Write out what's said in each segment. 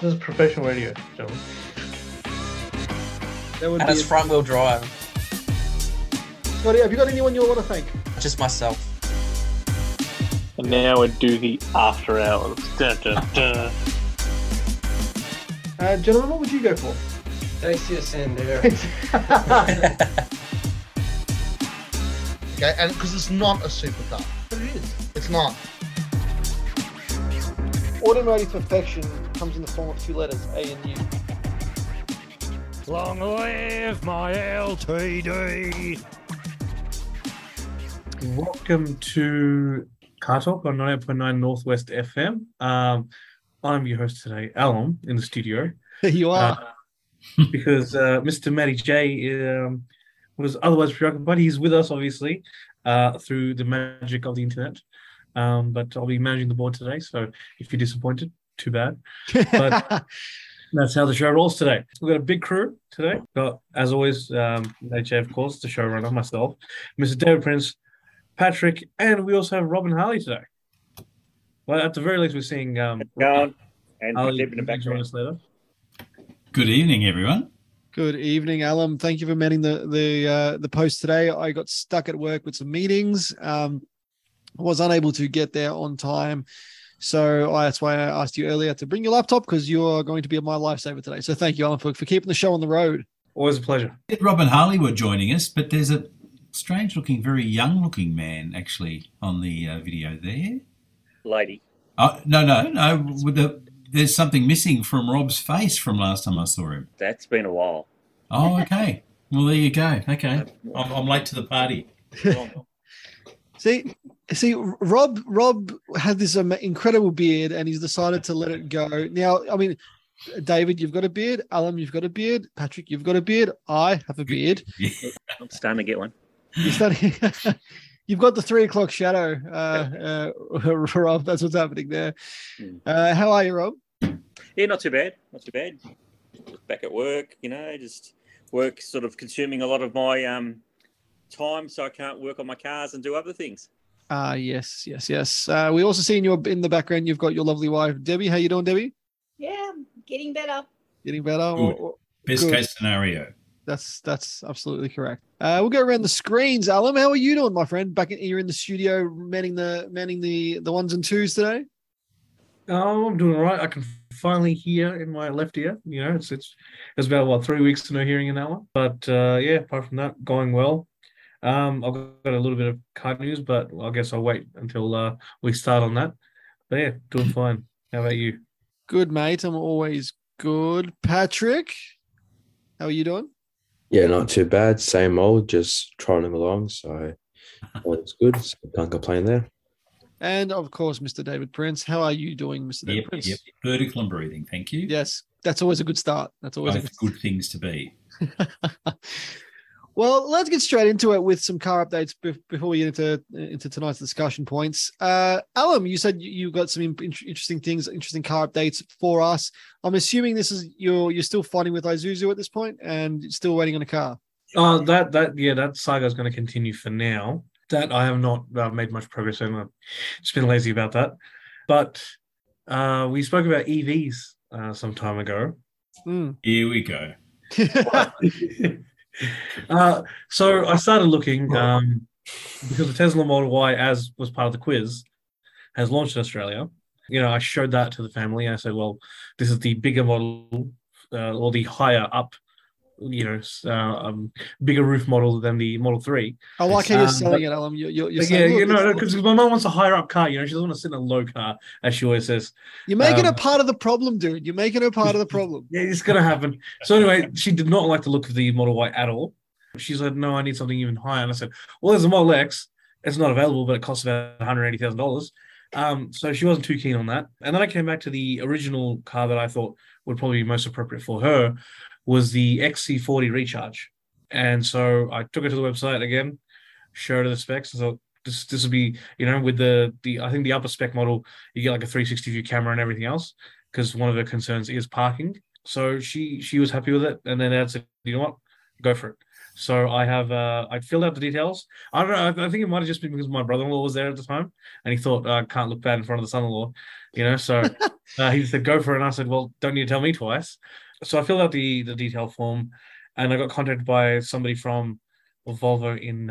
This is professional radio, gentlemen. That would and be it's front wheel drive. Scotty, have you got anyone you want to thank? Just myself. And now we do the after hours. Da, da, da. Gentlemen, what would you go for? Tastiest and there. Okay, and because it's not a supercar. But it is. It's not. Automotive perfection comes in the form of two letters, A and U. Long live my LTD. Welcome to Car Talk on 98.9 Northwest FM. I'm your host today, Alan, in the studio. You are. Because Mr. Matty J was otherwise preoccupied. He's with us, obviously, through the magic of the internet. But I'll be managing the board today, so if you're disappointed, too bad. But that's how the show rolls today. We've got a big crew today. Got, as always, Matty J, of course, the showrunner, myself, Mr. David Prince, Patrick, and we also have Robin Harley today. Well, at the very least, we're seeing Robin and Harley in the background. Later. Good evening, everyone. Good evening, Alan. Thank you for manning the post today. I got stuck at work with some meetings. I was unable to get there on time, so that's why I asked you earlier to bring your laptop, because you're going to be my lifesaver today. So thank you, Alan, for keeping the show on the road. Always a pleasure. Robin Harley were joining us, but there's a strange-looking, very young-looking man, actually, on the video there. Lady. Oh, no. There's something missing from Rob's face from last time I saw him. That's been a while. Oh, okay. Well, there you go. Okay. I'm late to the party. See, Rob had this incredible beard, and he's decided to let it go. Now, I mean, David, you've got a beard. Alan, you've got a beard. Patrick, you've got a beard. I have a beard. Yeah. I'm starting to get one. You're starting... You've got the 3 o'clock shadow, Rob. That's what's happening there. How are you, Rob? Yeah, not too bad. Back at work, just work sort of consuming a lot of my time, so I can't work on my cars and do other things. Yes. We also seen you in the background. You've got your lovely wife, Debbie. How you doing, Debbie? Yeah, getting better. Good. Best case scenario. That's absolutely correct. We'll go around the screens. Alan, how are you doing, my friend? You're in the studio manning the ones and twos today. Oh, I'm doing all right. I can finally hear in my left ear. It's about 3 weeks to no hearing in that one. But yeah, apart from that, going well. I've got a little bit of car news, but I guess I'll wait until we start on that. But yeah, doing fine. How about you? Good, mate. I'm always good. Patrick, how are you doing? Yeah, not too bad. Same old, just trotting along. So it's good. So can't complain there. And of course, Mr. David Prince. How are you doing, Mr. David Prince? Yep. Vertical and breathing. Thank you. Yes, that's always a good start. That's always both a good things to be. Well, let's get straight into it with some car updates before we get into tonight's discussion points. Alan, you said you've got some interesting car updates for us. I'm assuming this is you're still fighting with Isuzu at this point and still waiting on a car. That saga is going to continue for now. That I have not made much progress in. I've just been lazy about that. But we spoke about EVs some time ago. Mm. Here we go. So I started looking because the Tesla Model Y, as was part of the quiz, has launched in Australia. I showed that to the family. I said, well, this is the bigger model or the higher up, bigger roof model than the Model 3. I like how you're selling it, Alan. You're saying, because my mom wants a higher up car. She doesn't want to sit in a low car, as she always says. You're making it part of the problem, dude. Yeah, it's going to happen. So anyway, she did not like the look of the Model Y at all. She said, no, I need something even higher. And I said, well, there's a Model X. It's not available, but it costs about $180,000. So she wasn't too keen on that. And then I came back to the original car that I thought would probably be most appropriate for her, was the XC40 Recharge. And so I took her to the website again, showed her the specs, and thought this would be, with the I think the upper spec model, you get like a 360 view camera and everything else, because one of her concerns is parking. So she was happy with it, and then I said, you know what, go for it. So I filled out the details. I don't know. I think it might have just been because my brother-in-law was there at the time, and he thought I can't look bad in front of the son-in-law, you know. So he said go for it, and I said, well, don't you tell me twice. So I filled out the detail form, and I got contacted by somebody from Volvo in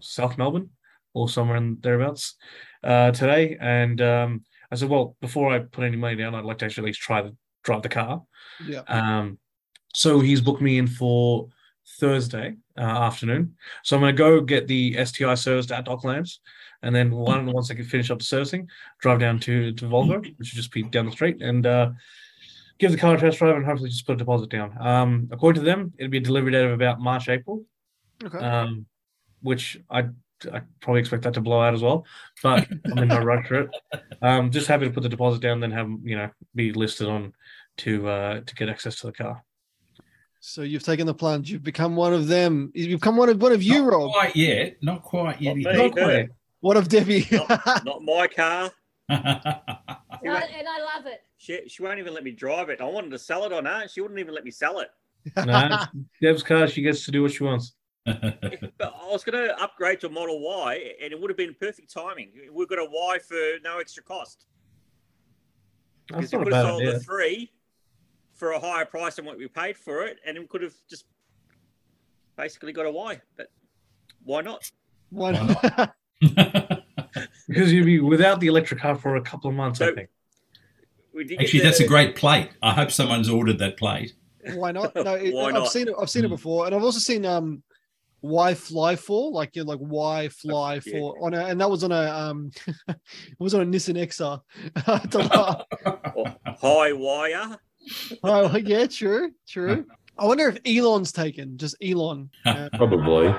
South Melbourne or somewhere in thereabouts today, and I said, well, before I put any money down, I'd like to actually at least try to drive the car. Yeah. So he's booked me in for Thursday afternoon. So I'm going to go get the STI serviced at Docklands, and then once I can finish up the servicing, drive down to Volvo, which should just be down the street, and give the car a test drive and hopefully just put a deposit down. According to them, it'll be a delivery date of about March, April, okay. Which I probably expect that to blow out as well, but I'm in no rush for it. Just happy to put the deposit down, then have be listed on to get access to the car. So you've taken the plunge. You've become one of them. You've become one of you, Rob. Not quite yet. Not quite yet. Not quite. What of Debbie? Not my car. And I love it. She won't even let me drive it. I wanted to sell it on her. She wouldn't even let me sell it. No, Deb's car, she gets to do what she wants. But I was going to upgrade to a Model Y, and it would have been perfect timing. We've got a Y for no extra cost. Because we could have sold the 3 for a higher price than what we paid for it, and we could have just basically got a Y. But why not? Why not? Because you'd be without the electric car for a couple of months, so I think. Actually, that's a great plate. I hope someone's ordered that plate. Why not? No, I've seen it before, and I've also seen Y Fly 4, Y Fly 4 on a, and that was on a it was on a Nissan XR. High wire. Oh yeah, true. I wonder if Elon's taken, just Elon. Probably.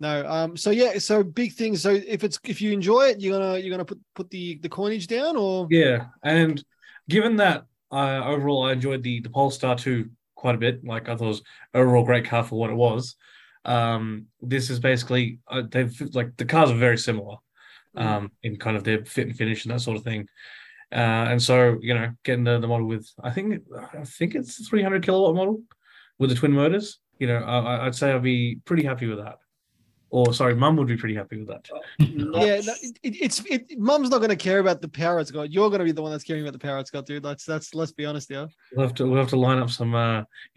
No. So big things. So if you enjoy it, you're gonna put the coinage down, or yeah. And given that overall I enjoyed the Polestar 2 quite a bit. I thought it was overall great car for what it was. This is basically the cars are very similar in kind of their fit and finish and that sort of thing. And so, getting the model with, I think it's the 300 kilowatt model with the twin motors, I'd say I'd be pretty happy with that. Or sorry, Mum would be pretty happy with that. Yeah, no, it's Mum's not going to care about the power it's got. You're going to be the one that's caring about the power it's got, dude. Let's be honest here. We'll have to line up some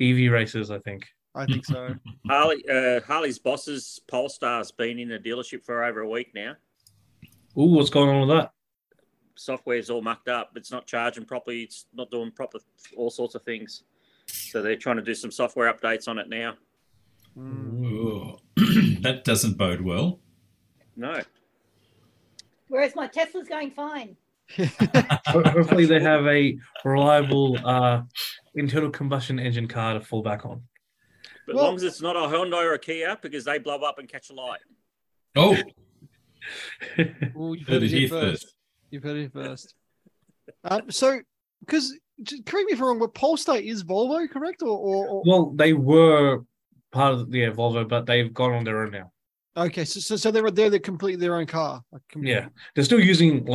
EV races, I think. I think so. Harley's boss's Polestar's been in the dealership for over a week now. Ooh, what's going on with that? Software's all mucked up. It's not charging properly. It's not doing proper all sorts of things. So they're trying to do some software updates on it now. Ooh. That doesn't bode well. No. Whereas my Tesla's going fine. Hopefully they have a reliable internal combustion engine car to fall back on. But as long as it's not a Hyundai or a Kia, because they blow up and catch a light. Oh. Well, you've heard it here first. You've heard it first. So, because, correct me if I'm wrong, but Polestar is Volvo, correct? Or... Well, they were... part of the Volvo, but they've gone on their own now. Okay, so they're completely their own car. Yeah, they're still using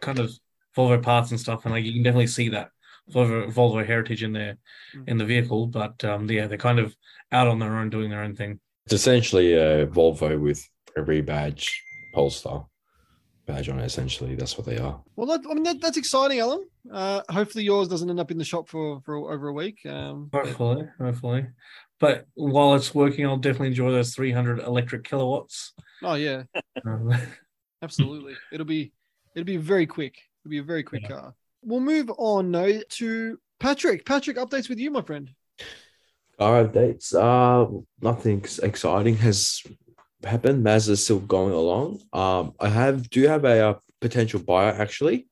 kind of Volvo parts and stuff, and you can definitely see that Volvo heritage in there in the vehicle. But they're kind of out on their own, doing their own thing. It's essentially a Volvo with a rebadge Polestar badge on it. Essentially, that's what they are. Well, that's exciting, Alan. Hopefully, yours doesn't end up in the shop for over a week. Hopefully. But while it's working, I'll definitely enjoy those 300 electric kilowatts. Oh yeah, absolutely. It'll be very quick. It'll be a very quick car. We'll move on now to Patrick. Patrick, updates with you, my friend. Car updates. Nothing exciting has happened. Mazda's still going along. I do have a potential buyer actually.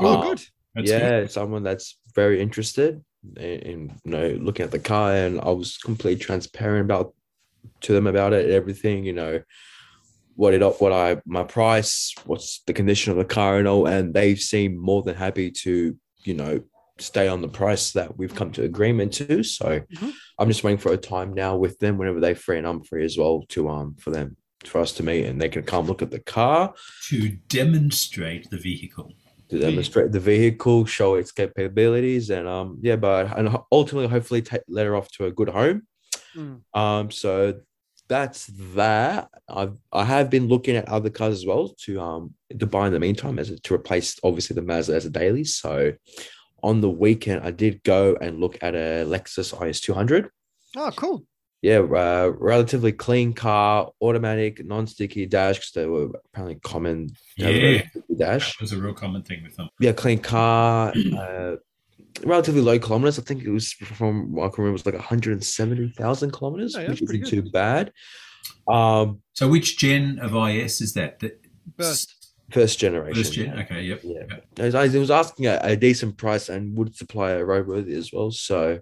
Oh, good. That's good. Someone that's very interested. And looking at the car, and I was completely transparent to them about it, everything, my price, what's the condition of the car and all, and they seem more than happy to, stay on the price that we've come to agreement to. So I'm just waiting for a time now with them whenever they're free and I'm free as well to for us to meet, and they can come look at the car to demonstrate the vehicle. To demonstrate the vehicle, show its capabilities, and but ultimately, hopefully, let her off to a good home, So that's that. I have been looking at other cars as well to buy in the meantime to replace obviously the Mazda as a daily. So on the weekend I did go and look at a Lexus IS200. Oh, cool. Yeah, relatively clean car, automatic, non-sticky dash, because they were apparently common. Dash. That was a real common thing with them. Yeah, clean car, relatively low kilometers. I think it was, from what I can remember, it was like 170,000 kilometers, which isn't too bad. So which gen of IS is that? First generation. First gen, okay, yep. It was asking a decent price and would supply a roadworthy as well, so...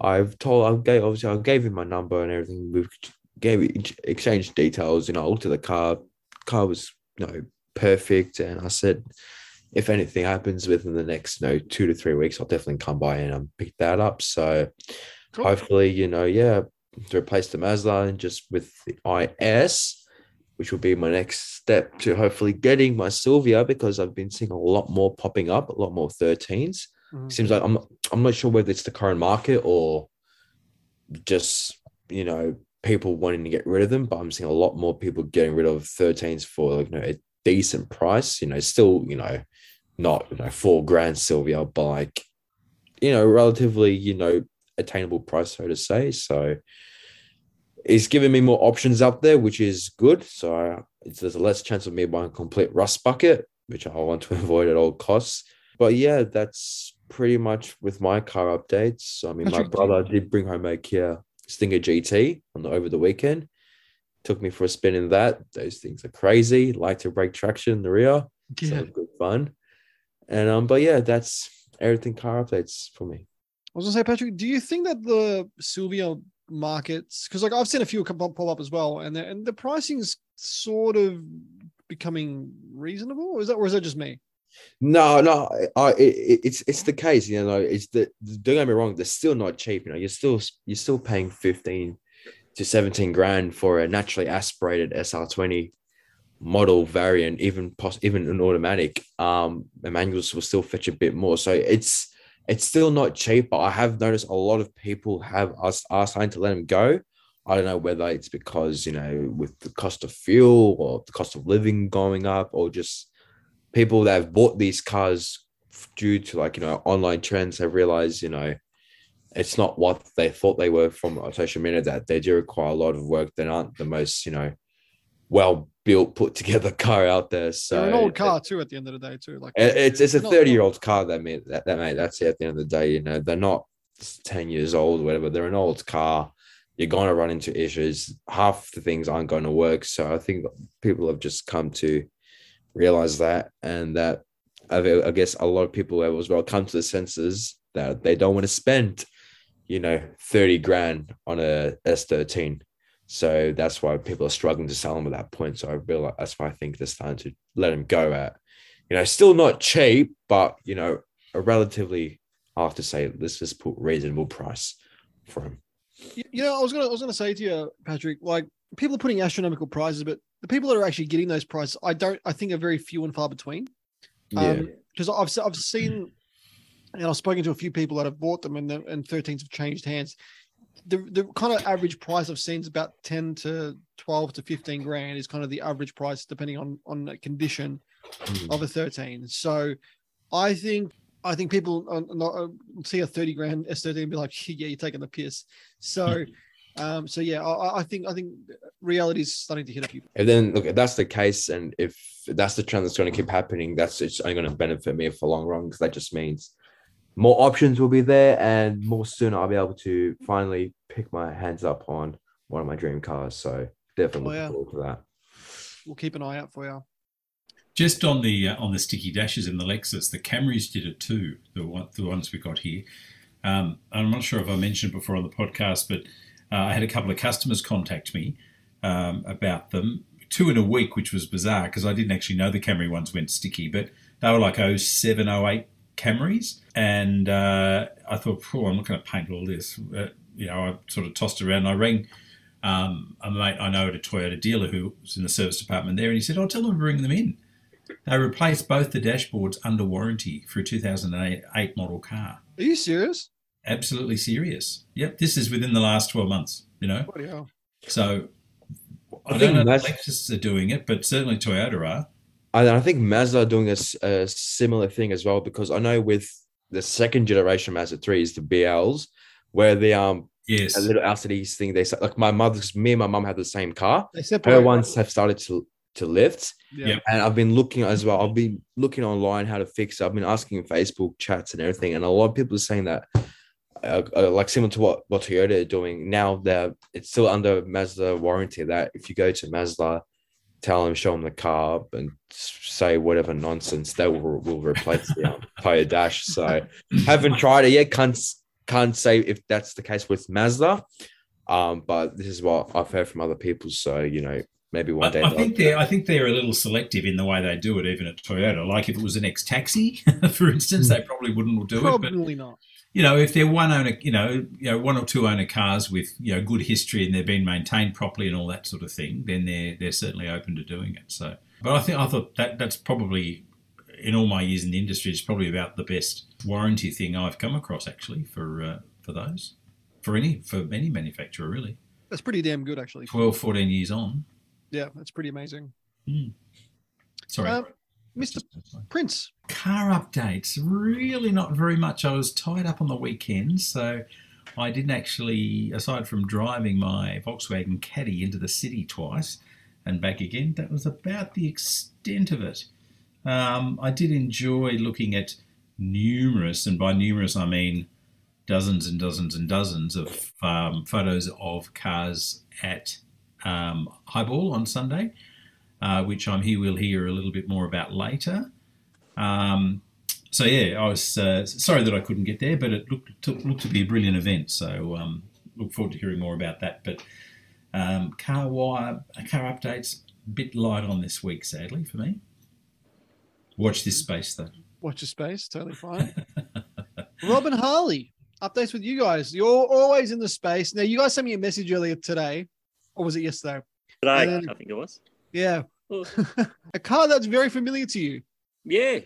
I gave him my number and everything. We exchanged details. I looked at the car. Car was, perfect. And I said, if anything happens within the next, 2 to 3 weeks, I'll definitely come by and pick that up. So cool. Hopefully, to replace the Mazda and just with the IS, which will be my next step to hopefully getting my Silvia, because I've been seeing a lot more popping up, a lot more 13s. Seems like I'm not sure whether it's the current market or just, people wanting to get rid of them, but I'm seeing a lot more people getting rid of 13s for a decent price, still, not, $4,000 Silvia, but relatively, attainable price, so to say. So it's giving me more options up there, which is good. So there's a less chance of me buying a complete rust bucket, which I want to avoid at all costs. But yeah, that's pretty much with my car updates. I mean, my brother did bring home a Kia Stinger GT over the weekend. Took me for a spin in that. Those things are crazy. Like to brake traction in the rear. Yeah. So good fun. And but yeah, that's everything car updates for me. I was gonna say, Patrick, do you think that the Silvia markets, because I've seen a few pop up as well, and the pricing's sort of becoming reasonable, or is that just me? No, it's the case, It's don't get me wrong, they're still not cheap. You're still paying 15 to 17 grand for a naturally aspirated SR20 model variant, even an automatic. The manuals will still fetch a bit more, so it's still not cheap. But I have noticed a lot of people are starting to let them go. I don't know whether it's because with the cost of fuel or the cost of living going up, or just people that have bought these cars due to online trends have realized, it's not what they thought they were from social media, that they do require a lot of work. They aren't the most, well-built, put-together car out there. So they're an old car too at the end of the day too. It's a 30-year-old car that that's it at the end of the day. They're not 10 years old or whatever. They're an old car. You're going to run into issues. Half the things aren't going to work. So I think people have just come to realize that, and that I guess a lot of people have as well come to the senses that they don't want to spend, $30,000 on a S13. So that's why people are struggling to sell them at that point. So I realize that's why I think they're starting to let them go at, still not cheap, but a relatively, I have to say, let's just put reasonable price for them. I was gonna say to you, Patrick, people are putting astronomical prices, but the people that are actually getting those prices, I think are very few and far between. Because I've seen, and I've spoken to a few people that have bought them, and 13s have changed hands. The kind of average price I've seen is about 10 to 12 to 15 grand is kind of the average price, depending on the condition of a 13. So I think people see a 30 grand S13 and be like, yeah, you're taking the piss. So. So yeah, I think reality is starting to hit people. And then look, if that's the case, and if that's the trend that's going to keep happening, it's only going to benefit me for long run, because that just means more options will be there, and more soon I'll be able to finally pick my hands up on one of my dream cars. So definitely looking forward to that. We'll keep an eye out for you. Just on the sticky dashes in the Lexus, the Camrys did it too. The ones we got here. I'm not sure if I mentioned before on the podcast, but I had a couple of customers contact me about them, 2 in a week, which was bizarre because I didn't actually know the Camry ones went sticky, but they were like 07, 08 Camrys. And I thought, I'm not going to paint all this. I sort of tossed around, and I rang a mate I know at a Toyota dealer who was in the service department there, and he said, tell them to bring them in. They replaced both the dashboards under warranty for a 2008 model car. Are you serious? absolutely serious. Yep, this is within the last 12 months, you know. Bloody hell. So I don't know if Lexus are doing it, but certainly Toyota are. And I think Mazda are doing a similar thing as well, because I know with the second generation Mazda 3s, the BLs, where the a little LCD thing, they like me and my mum have the same car. Her ones have started to lift. Yeah. And I've been looking as well. I've been looking online how to fix it. I've been asking Facebook chats and everything. And a lot of people are saying that, like similar to what Toyota are doing now, that it's still under Mazda warranty, that if you go to Mazda, tell them, show them the car and say whatever nonsense, they will replace the Toyota dash. So haven't tried it yet. Can't say if that's the case with Mazda. But this is what I've heard from other people. So, you know, maybe one day. I think they're a little selective in the way they do it, even at Toyota. Like if it was an X-Taxi, for instance, they probably wouldn't do it. Probably not. You know, if they're one owner, one or two owner cars with, you know, good history and they've been maintained properly and all that sort of thing, then they're certainly open to doing it. So, but I thought that's probably, in all my years in the industry, it's probably about the best warranty thing I've come across actually for those, for any manufacturer really. That's pretty damn good actually. 12, 14 years on. Yeah, that's pretty amazing. Mm. Sorry, Mr. Prince. Car updates, really not very much. I was tied up on the weekend, so I didn't actually, aside from driving my Volkswagen Caddy into the city twice and back again, that was about the extent of it. I did enjoy looking at numerous, and by numerous I mean dozens and dozens and dozens of photos of cars at Highball on Sunday, which we'll hear a little bit more about later. So yeah, I was sorry that I couldn't get there, but it looked to be a brilliant event. So look forward to hearing more about that. But car updates, a bit light on this week, sadly for me. Watch this space, though. Watch the space, totally fine. Rob and Harley, updates with you guys. You're always in the space. Now, you guys sent me a message earlier today, or was it yesterday? Today, I think it was. Yeah. A car that's very familiar to you. Yeah.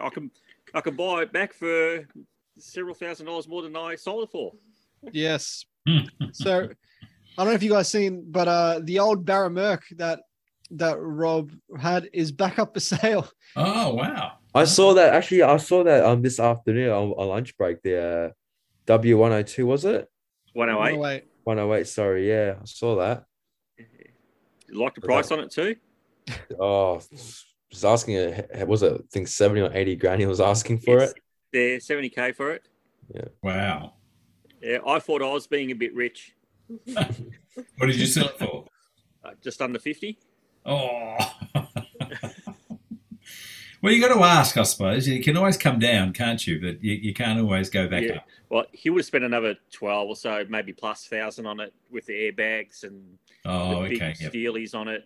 I can buy it back for several $1,000 more than I sold it for. Yes. So, I don't know if you guys seen, but the old Barra Merc that Rob had is back up for sale. Oh, wow. I saw that this afternoon on lunch break, the W102, was it? 108. 108, sorry. Yeah, I saw that. You like the price on it too? Oh, I was asking, I think 70 or 80 grand he was asking for it. Yeah, 70K for it. Yeah. Wow. Yeah, I thought I was being a bit rich. What did you sell it for? Just under 50. Oh, well, you got to ask, I suppose. You can always come down, can't you? But you can't always go back up. Well, he would have spent another 12 or so, maybe plus $1,000 on it with the airbags and big steelies on it.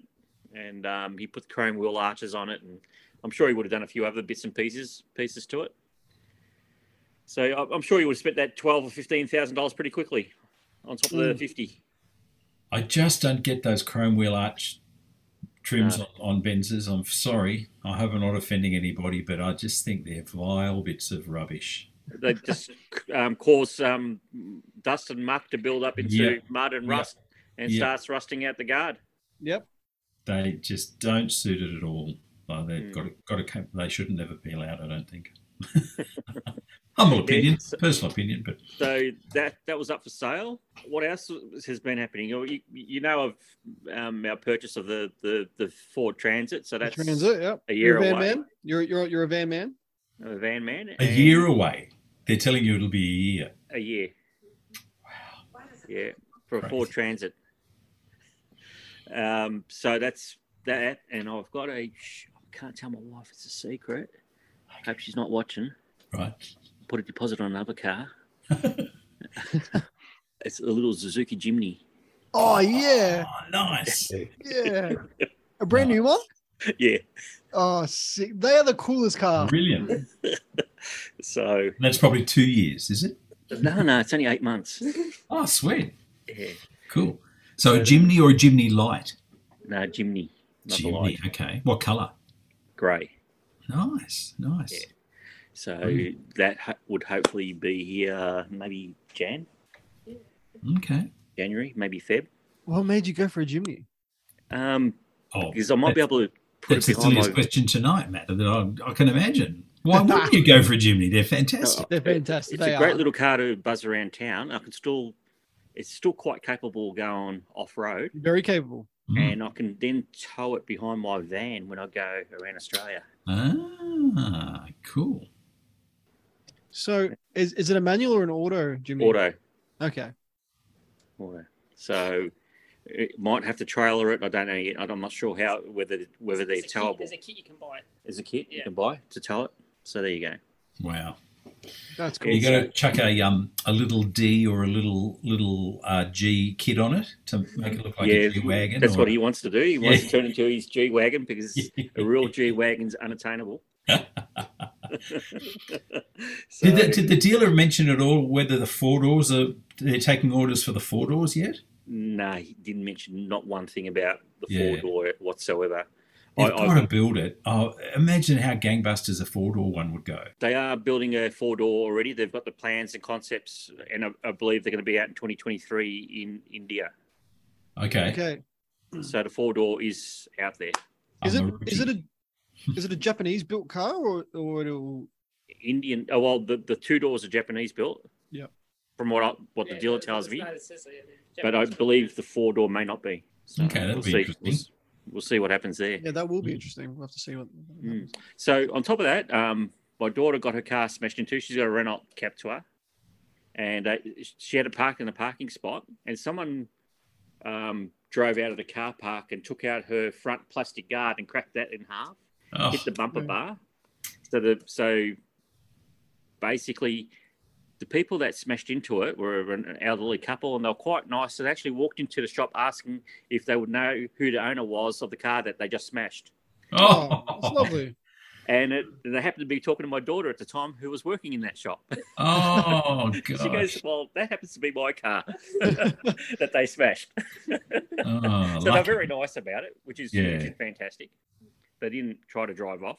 And he put the chrome wheel arches on it. And I'm sure he would have done a few other bits and pieces to it. So I'm sure he would have spent that $12,000 or $15,000 pretty quickly on top of the 50. I just don't get those chrome wheel arch trims on Benzes. I'm sorry. I hope I'm not offending anybody, but I just think they're vile bits of rubbish. They just cause dust and muck to build up into mud and rust and starts rusting out the guard. Yep. They just don't suit it at all. Like they've got to. They should never peel out, I don't think. Humble opinion, personal opinion. But so that was up for sale. What else has been happening? You know of our purchase of the Ford Transit. So that's a year away. Man. You're a van man. I'm a van man. A year away. They're telling you it'll be a year. Wow. Yeah, for a Ford Transit. So that's that, and I've got I can't tell my wife, it's a secret. I hope she's not watching. Right. Put a deposit on another car. It's a little Suzuki Jimny. Oh, yeah. Oh, nice. Yeah. A brand new one? Yeah. Oh, sick. They are the coolest car. Brilliant. So. That's probably 2 years, is it? No, it's only 8 months. Oh, sweet. Yeah. Cool. So a Jimny or a Jimny Light? No, Jimny. Not Jimny, okay. What colour? Grey. Nice. Yeah. So that would hopefully be here maybe Jan. Okay. January, maybe Feb. What made you go for a Jimny? Because I might be able to put it behind my... That's the question tonight, Matt, that I can imagine. Why wouldn't you go for a Jimny? They're fantastic. It's a great little car to buzz around town. It's still quite capable going off-road. Very capable. And I can then tow it behind my van when I go around Australia. Ah, cool. So is it a manual or an auto, Jimmy? Auto. Okay. Auto. So it might have to trailer it. I don't know yet. I'm not sure whether they're towable. There's a kit you can buy. You can buy to tow it. So there you go. Wow. That's cool. You got to chuck a little D or a little G kit on it to make it look like a G wagon. That's what he wants to do. He wants to turn into his G wagon because a real G wagon's unattainable. So, did the dealer mention at all whether the four doors they're taking orders for the four doors yet? No, he didn't mention not one thing about the four door whatsoever. They've got to build it. Oh, imagine how gangbusters a four-door one would go. They are building a four-door already. They've got the plans and concepts, and I believe they're going to be out in 2023 in India. Okay. So the four-door is out there. Is it a Japanese-built car or Indian? Oh, well, the two doors are Japanese-built. Yeah. From what the dealer tells me, but I believe the four-door may not be. So okay, that'll be interesting. We'll see what happens there. Yeah, that will be interesting. We'll have to see what happens. So on top of that, my daughter got her car smashed into. She's got a Renault Captur, and she had it parked in a parking spot, and someone drove out of the car park and took out her front plastic guard and cracked that in half, hit the bumper bar. So basically the people that smashed into it were an elderly couple, and they were quite nice. They actually walked into the shop asking if they would know who the owner was of the car that they just smashed. Oh, that's lovely. And they happened to be talking to my daughter at the time, who was working in that shop. Oh, God. She goes, well, that happens to be my car that they smashed. So they're very nice about it, which is fantastic. They didn't try to drive off.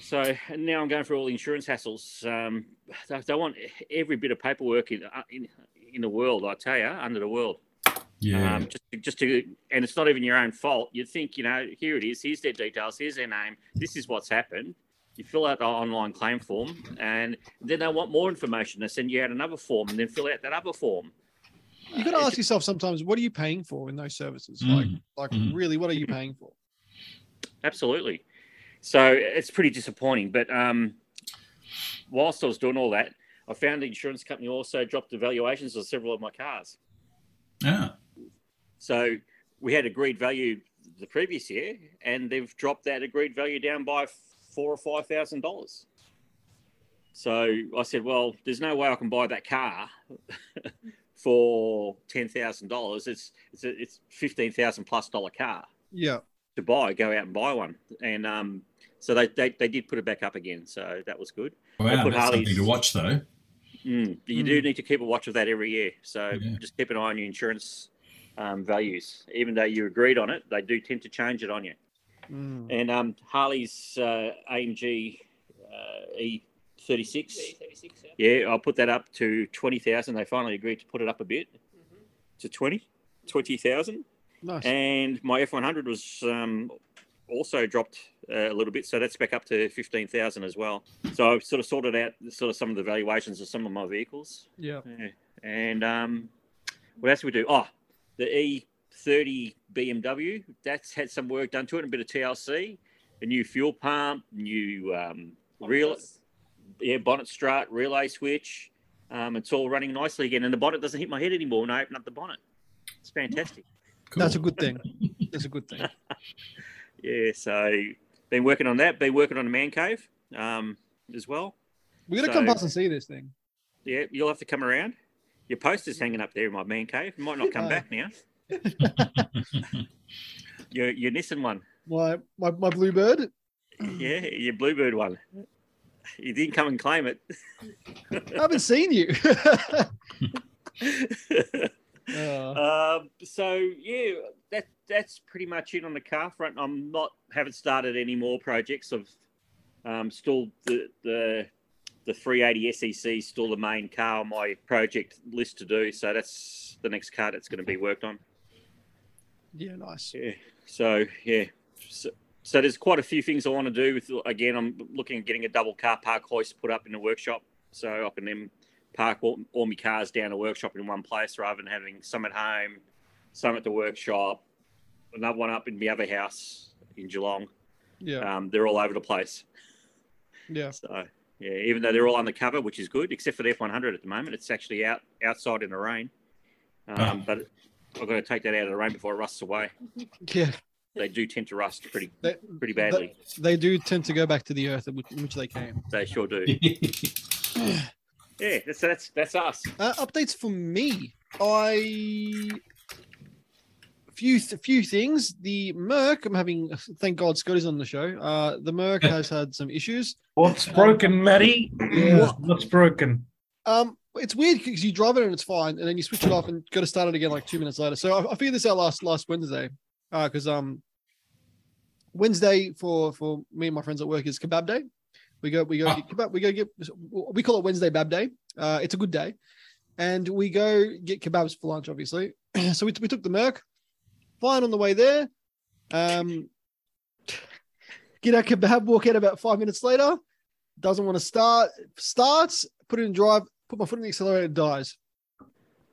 So now I'm going through all the insurance hassles. They want every bit of paperwork in the world, I tell you, under the world. Yeah. And it's not even your own fault. You'd think, here it is. Here's their details. Here's their name. This is what's happened. You fill out the online claim form, and then they want more information. They send you out another form, and then fill out that other form. You've got to ask yourself sometimes, what are you paying for in those services? Really, what are you paying for? Absolutely. So it's pretty disappointing. But whilst I was doing all that, I found the insurance company also dropped the valuations of several of my cars. Yeah. So we had agreed value the previous year, and they've dropped that agreed value down by $4,000 or $5,000. So I said, well, there's no way I can buy that car for $10,000. It's $15,000+ car. Yeah. To buy, go out and buy one, and so they did put it back up again, so that was good. Wow, that's something to watch, though. You do need to keep a watch of that every year, so just keep an eye on your insurance values. Even though you agreed on it, they do tend to change it on you. And Harley's AMG E36, I put that up to 20,000. They finally agreed to put it up a bit to 20,000. Nice. And my F100 was also dropped a little bit, so that's back up to 15,000 as well. So I've sort of sorted out some of the valuations of some of my vehicles. Yeah. And what else did we do? Oh, the E30 BMW, that's had some work done to it, a bit of TLC, a new fuel pump, new bonnet strut, relay switch. It's all running nicely again, and the bonnet doesn't hit my head anymore when I open up the bonnet. It's fantastic. Cool. That's a good thing. Yeah, so been working on that. Been working on a man cave as well. We're going to come past and see this thing. Yeah, you'll have to come around. Your poster's hanging up there in my man cave. It might not come back now. Your Nissan one. My Bluebird? Yeah, your Bluebird one. You didn't come and claim it. I haven't seen you. That's pretty much it on the car front. I haven't started any more projects. I've Still the 380 SEC is still the main car on my project list to do. So that's the next car that's going to be worked on. Yeah, nice. Yeah. So, yeah. So there's quite a few things I want to do. Again, I'm looking at getting a double car park hoist put up in the workshop. So I can then park all my cars down the workshop in one place rather than having some at home, some at the workshop, another one up in my other house in Geelong. Yeah. They're all over the place. Yeah. So, yeah, even though they're all undercover, which is good, except for the F100 at the moment. It's actually outside in the rain. But I've got to take that out of the rain before it rusts away. Yeah. They do tend to rust pretty badly. They do tend to go back to the earth in which they came. They sure do. Yeah, that's us. Updates for me. Few things. The Merc, I'm having, thank God Scotty's on the show. The Merc has had some issues. What's broken, Matty? Yeah. What's broken? It's weird because you drive it and it's fine, and then you switch it off and got to start it again like 2 minutes later. So I figured this out last Wednesday. Because Wednesday for me and my friends at work is kebab day. We go get kebab. We call it Wednesday Bab Day. It's a good day, and we go get kebabs for lunch, obviously. So we took the Merc. Fine on the way there. Get our kebab, walk out about 5 minutes later. Doesn't want to start. Starts. Put it in drive. Put my foot in the accelerator. Dies.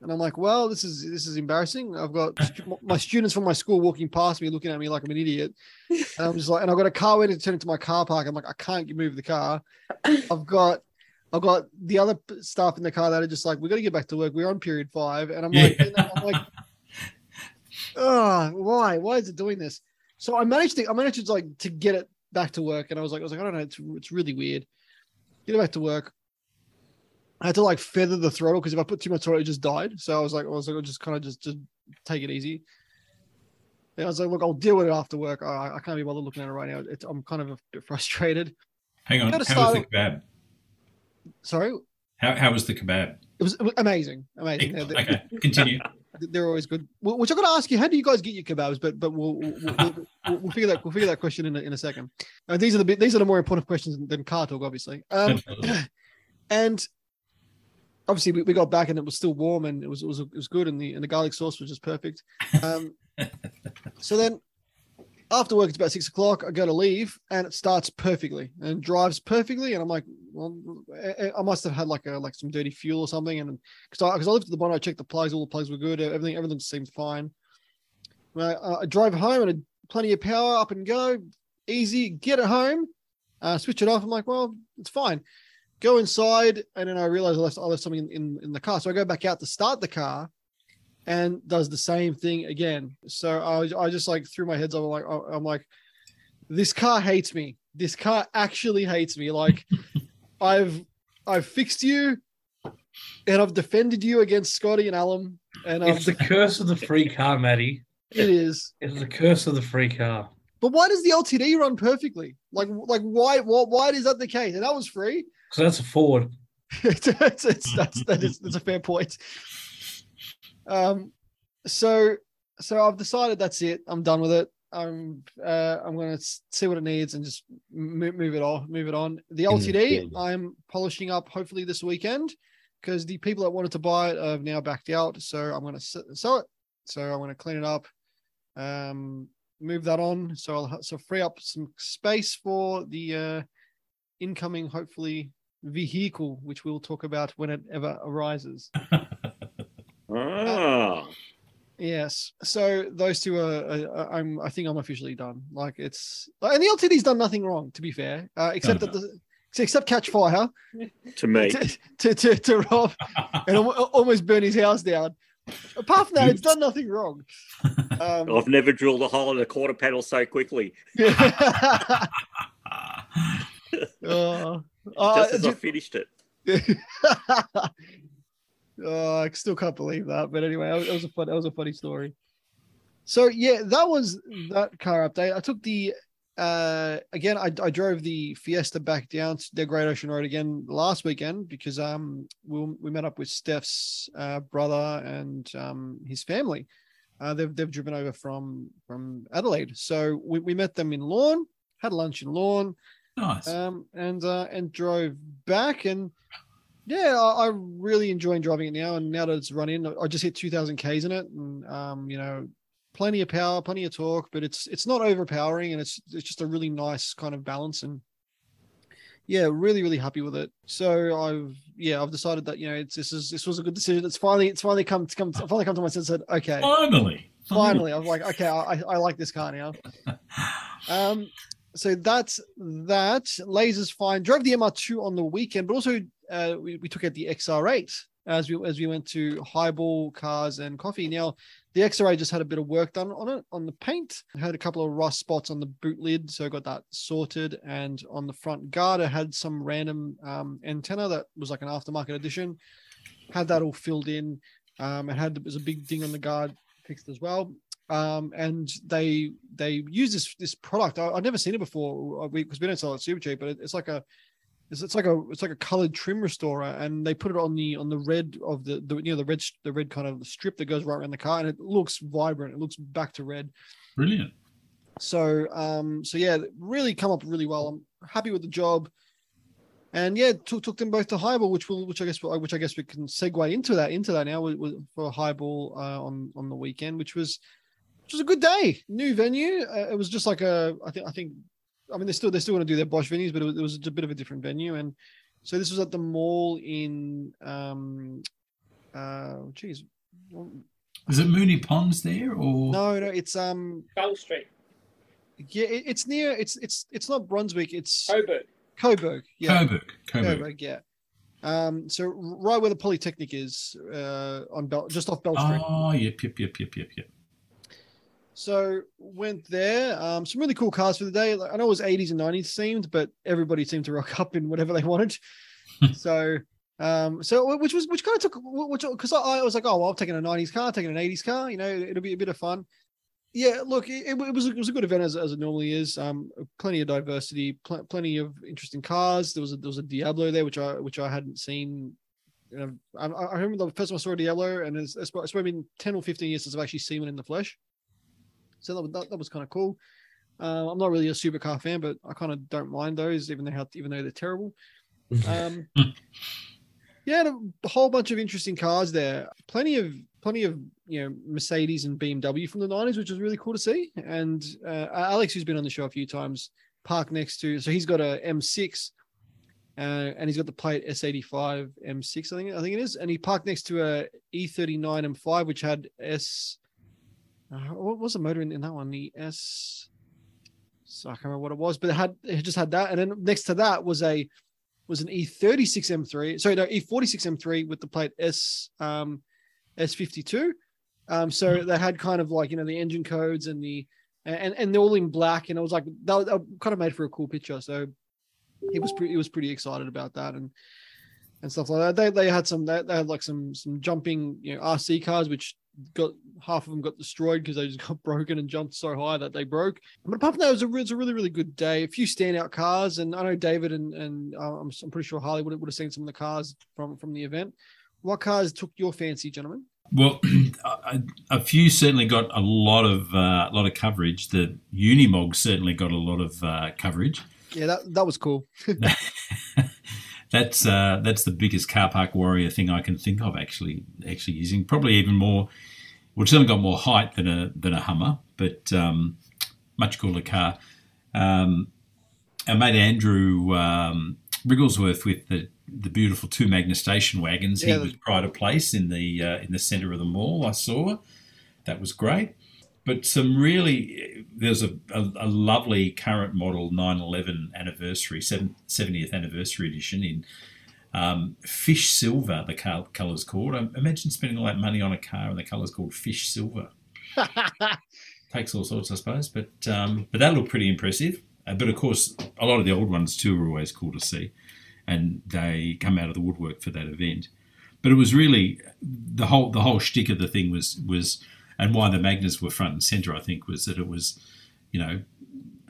And I'm like, well, this is embarrassing. I've got my students from my school walking past me, looking at me like I'm an idiot. And I'm just like, and I've got a car waiting to turn into my car park. I'm like, I can't move the car. I've got the other staff in the car that are just like, we've got to get back to work. We're on period 5. And I'm like, why is it doing this? So I managed to like to get it back to work. And I was like, I don't know. It's really weird. Get it back to work. I had to like feather the throttle because if I put too much throttle, it just died. So I was like, I'll just kind of just take it easy. And I was like, look, I'll deal with it after work. I can't be bothered looking at it right now. I'm kind of a bit frustrated. Hang on, how was the kebab? Sorry? How was the kebab? It was amazing. Amazing. Okay, continue. They're always good. Which I got to ask you, how do you guys get your kebabs? But we'll figure that question in a second. And these are the more important questions than car talk, obviously. And obviously, we got back and it was still warm and it was good and the garlic sauce was just perfect. So then, after work, it's about 6:00. I go to leave and it starts perfectly and drives perfectly. And I'm like, well, I must have had like some dirty fuel or something. And because I lifted the bonnet, I checked the plugs, all the plugs were good, everything seemed fine. I drive home and plenty of power, up and go, easy. Get it home, switch it off. I'm like, well, it's fine. Go inside, and then I realize I left something in the car. So I go back out to start the car, and does the same thing again. So I just like threw my heads over, like I'm like, this car hates me. This car actually hates me. Like I've fixed you, and I've defended you against Scotty and Alum. And it's the curse of the free car, Matty. It is. It's the curse of the free car. But why does the LTD run perfectly? Like why is that the case? And that was free. Because that's a Ford. That's a fair point. So I've decided that's it. I'm done with it. I'm going to see what it needs and just move it on. The LTD, I'm polishing up hopefully this weekend because the people that wanted to buy it have now backed out. So I'm going to sell it. So I'm going to clean it up, move that on. So I'll free up some space for the incoming, hopefully, vehicle, which we'll talk about when it ever arises. Yes. So those two are I think I'm officially done. Like it's, and the LTD's done nothing wrong, to be fair, except catch fire. To me. to Rob, and almost burn his house down. Apart from that, it's done nothing wrong. I've never drilled a hole in a quarter panel so quickly. Just as I finished it. I still can't believe that. But anyway, that was a funny story. So yeah, that was that car update. I took the I drove the Fiesta back down to the Great Ocean Road again last weekend because we met up with Steph's brother and his family. They've driven over from Adelaide. So we met them in Lorne, had lunch in Lorne. Nice. And drove back, and yeah, I really enjoy driving it now. And now that it's run in, I just hit 2,000 Ks in it, and you know, plenty of power, plenty of torque, but it's not overpowering, and it's just a really nice kind of balance. And yeah, really, really happy with it. So I've decided that, you know, this was a good decision. It's finally come to my sense and said, okay, finally, I'm like, okay, I like this car now. So that's that. Laser's fine. Drove the MR2 on the weekend, but also we took out the XR8 as we went to Highball Cars and Coffee. Now, the XR8 just had a bit of work done on it, on the paint. It had a couple of rust spots on the boot lid, so I got that sorted. And on the front guard, I had some random antenna that was like an aftermarket addition. Had that all filled in. It was a big ding on the guard fixed as well. And they use this product. I've never seen it before because we don't sell it super cheap, but it's like a colored trim restorer, and they put it on the red of the red kind of strip that goes right around the car, and it looks vibrant. It looks back to red. Brilliant. So yeah, really come up really well. I'm happy with the job, and yeah, took them both to Highball, which I guess we can segue into that now for Highball on the weekend, which was a good day. New venue. It was just like I mean, they still want to do their Bosch venues, but it was a bit of a different venue. And so this was at the mall in, is it Moonee Ponds there or? No, it's Gull Street. Yeah. It's near, it's not Brunswick. It's Coburg. Yeah. Coburg. Yeah. So right where the Polytechnic is, just off Bell Street. Oh, yep. So went there, some really cool cars for the day. I know it was 80s and 90s themed, but everybody seemed to rock up in whatever they wanted. Because I was like, oh, well, I'm taking a 90s car, taking an 80s car, you know, it'll be a bit of fun. Yeah, look, it was a good event as it normally is. Plenty of diversity, plenty of interesting cars. There was a Diablo there, which I hadn't seen. You know, I remember the first time I saw a Diablo, and it's probably been 10 or 15 years since I've actually seen one in the flesh. So that was kind of cool. I'm not really a supercar fan, but I kind of don't mind those, even though they're terrible. Yeah, a whole bunch of interesting cars there. Plenty of you know, Mercedes and BMW from the 90s, which was really cool to see. And Alex, who's been on the show a few times, parked next to. So he's got a M6, and he's got the plate S85 M6, I think it is. And he parked next to a E39 M5, which had S. What was the motor in that one? The S. So I can't remember what it was, but it just had that. And then next to that was an E36 M3. Sorry, no, E46 M3 with the plate S52. So they had kind of like, you know, the engine codes and and they're all in black. And I was like, that kind of made for a cool picture. So he was pretty excited about that. And stuff like that. They had some jumping, you know, RC cars, which got half of them got destroyed because they just got broken and jumped so high that they broke. But apart from that, it was a really, really good day. A few standout cars, and I know David and I'm pretty sure Harley would have seen some of the cars from the event. What cars took your fancy, gentlemen? Well, a few certainly got a lot of coverage. The Unimog certainly got a lot of coverage. Yeah, that was cool. That's the biggest car park warrior thing I can think of actually using. Probably even more, well, it's certainly got more height than a Hummer, but much cooler car. Our mate Andrew Rigglesworth with the beautiful two Magna station wagons. Yeah, he was pride of place in the centre of the mall. I saw that was great. But there's a lovely current model 911 anniversary, 70th anniversary edition in fish silver, the colour's called. I imagine spending all that money on a car and the colour's called fish silver. Takes all sorts, I suppose. But that looked pretty impressive. But, of course, a lot of the old ones too are always cool to see, and they come out of the woodwork for that event. But it was really the whole shtick of the thing was – and why the Magnas were front and centre, I think, was that it was, you know,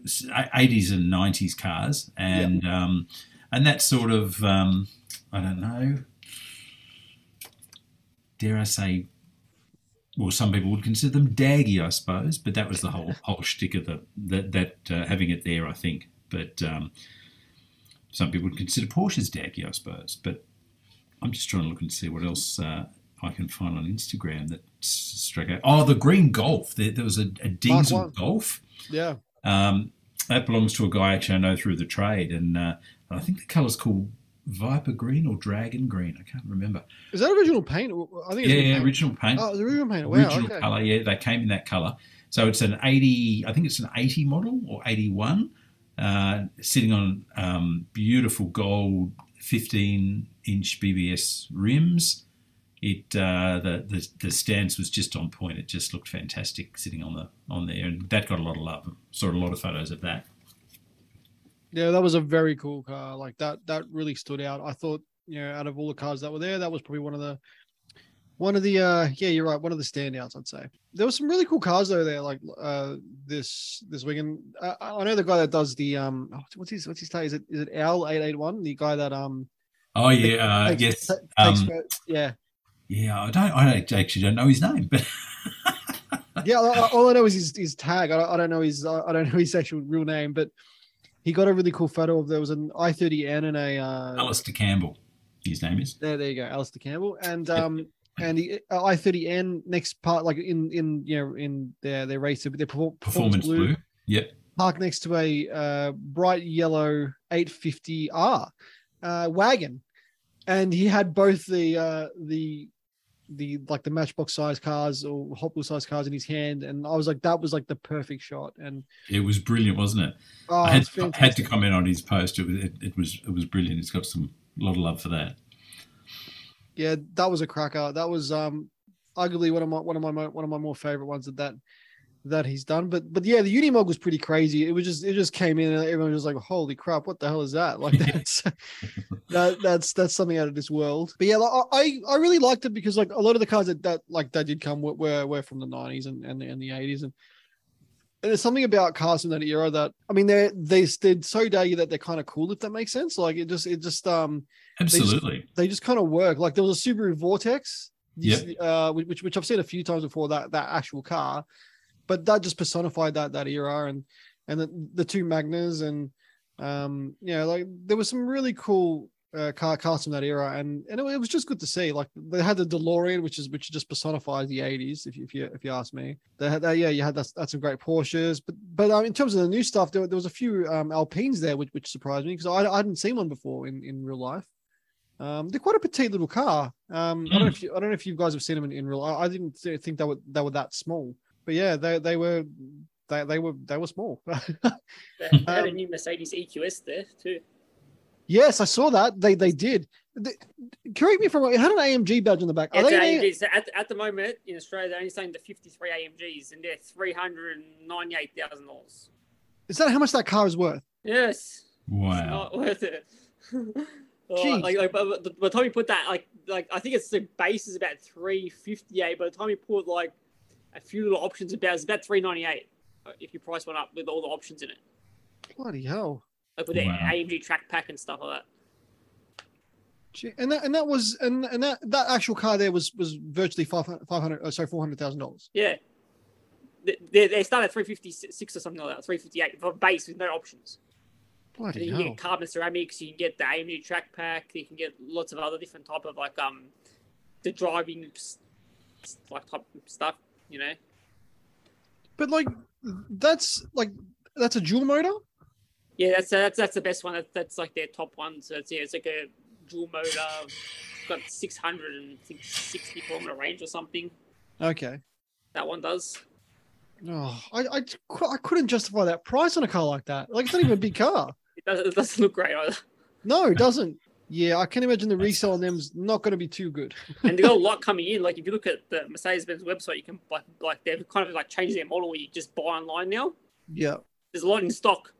80s and 90s cars, and yep. And that sort of, I don't know, dare I say, well, some people would consider them daggy, I suppose, but that was the whole shtick of having it there, I think. But Some people would consider Porsches daggy, I suppose, but I'm just trying to look and see what else I can find on Instagram that struck out. Oh, the green Golf. There was a diesel Golf. Yeah. That belongs to a guy actually I know through the trade, and I think the colour's called Viper Green or Dragon Green. I can't remember. Is that original paint? I think it's original paint. Oh, it was original paint. Wow, original colour, yeah. They came in that colour. So it's an 80, I think it's an 80 model or 81, sitting on beautiful gold 15-inch BBS rims. It the stance was just on point. It just looked fantastic sitting on there, and that got a lot of love. Saw a lot of photos of that. Yeah, that was a very cool car. Like that really stood out. I thought, you know, out of all the cars that were there, that was probably one of the yeah, you're right, one of the standouts, I'd say. There were some really cool cars though there, like this weekend. I know the guy that does the what's his title? Is it Al881? The guy that oh yeah, yes, yeah. Yeah, I actually don't know his name, but yeah, all I know is his tag. I don't know his actual real name, but he got a really cool photo of there was an i30N and a Alistair Campbell. His name is there you go, Alistair Campel, and and the i30N next part, like in you know, in their race, their performance blue, yep, parked next to a bright yellow 850R wagon. And he had both the like the Matchbox size cars or Hot Wheels size cars in his hand, and I was like, that was like the perfect shot. And it was brilliant, wasn't it? Oh, I had to comment on his post. It was brilliant. It's got a lot of love for that. Yeah, that was a cracker. That was arguably one of my more favorite ones that he's done. But yeah, the Unimog was pretty crazy. It just came in and everyone was like, holy crap, what the hell is that? Like that's something out of this world. But yeah, like, I really liked it because like a lot of the cars that did come were from the 90s and the 80s, and there's something about cars in that era that, I mean, they're so daggy that they're kind of cool, if that makes sense. Like it just absolutely they just kind of work. Like there was a Subaru Vortex, yep, which I've seen a few times before, that actual car. But that just personified that era, and the two Magnas, and you know, like there was some really cool cars from that era, and it was just good to see. Like they had the DeLorean, which just personifies the 80s, if you ask me. They had that, yeah, you had that's some great Porsches, but in terms of the new stuff, there was a few Alpines there, which surprised me because I hadn't seen one before in real life. They're quite a petite little car. I don't know if you guys have seen them in real life. I didn't think they were that small. But yeah, they were small. They had a new Mercedes EQS there too. Yes, I saw that. They did. Correct me if I'm wrong. It had an AMG badge on the back. Yeah, AMGs. At the moment in Australia, they're only selling the 53 AMGs, and they're $398,000. Is that how much that car is worth? Yes. Wow. It's not worth it. But by the time you put that, like I think it's the base is about $358. By the time you put like a few little options, it's about $398 if you price one up with all the options in it. Bloody hell! Like with the AMG track pack and stuff like that. Gee, and that actual car there was virtually $400,000. Yeah, they start at $356 or something like that, $358 for base with no options. Bloody hell! You can get carbon ceramics, you can get the AMG track pack, you can get lots of other different type of like the driving like type of stuff. You know, but like that's a dual motor. Yeah, that's the best one. That's like their top one. So it's like a dual motor. It's got 660 kilometer range or something. Okay, that one does. Oh, I couldn't justify that price on a car like that. Like it's not even a big car. It doesn't look great either. No, it doesn't. Yeah, I can imagine the resale on them's not going to be too good. And they got a lot coming in. Like if you look at the Mercedes-Benz website, you can like they've kind of like changed their model where you just buy online now. Yeah, there's a lot in stock.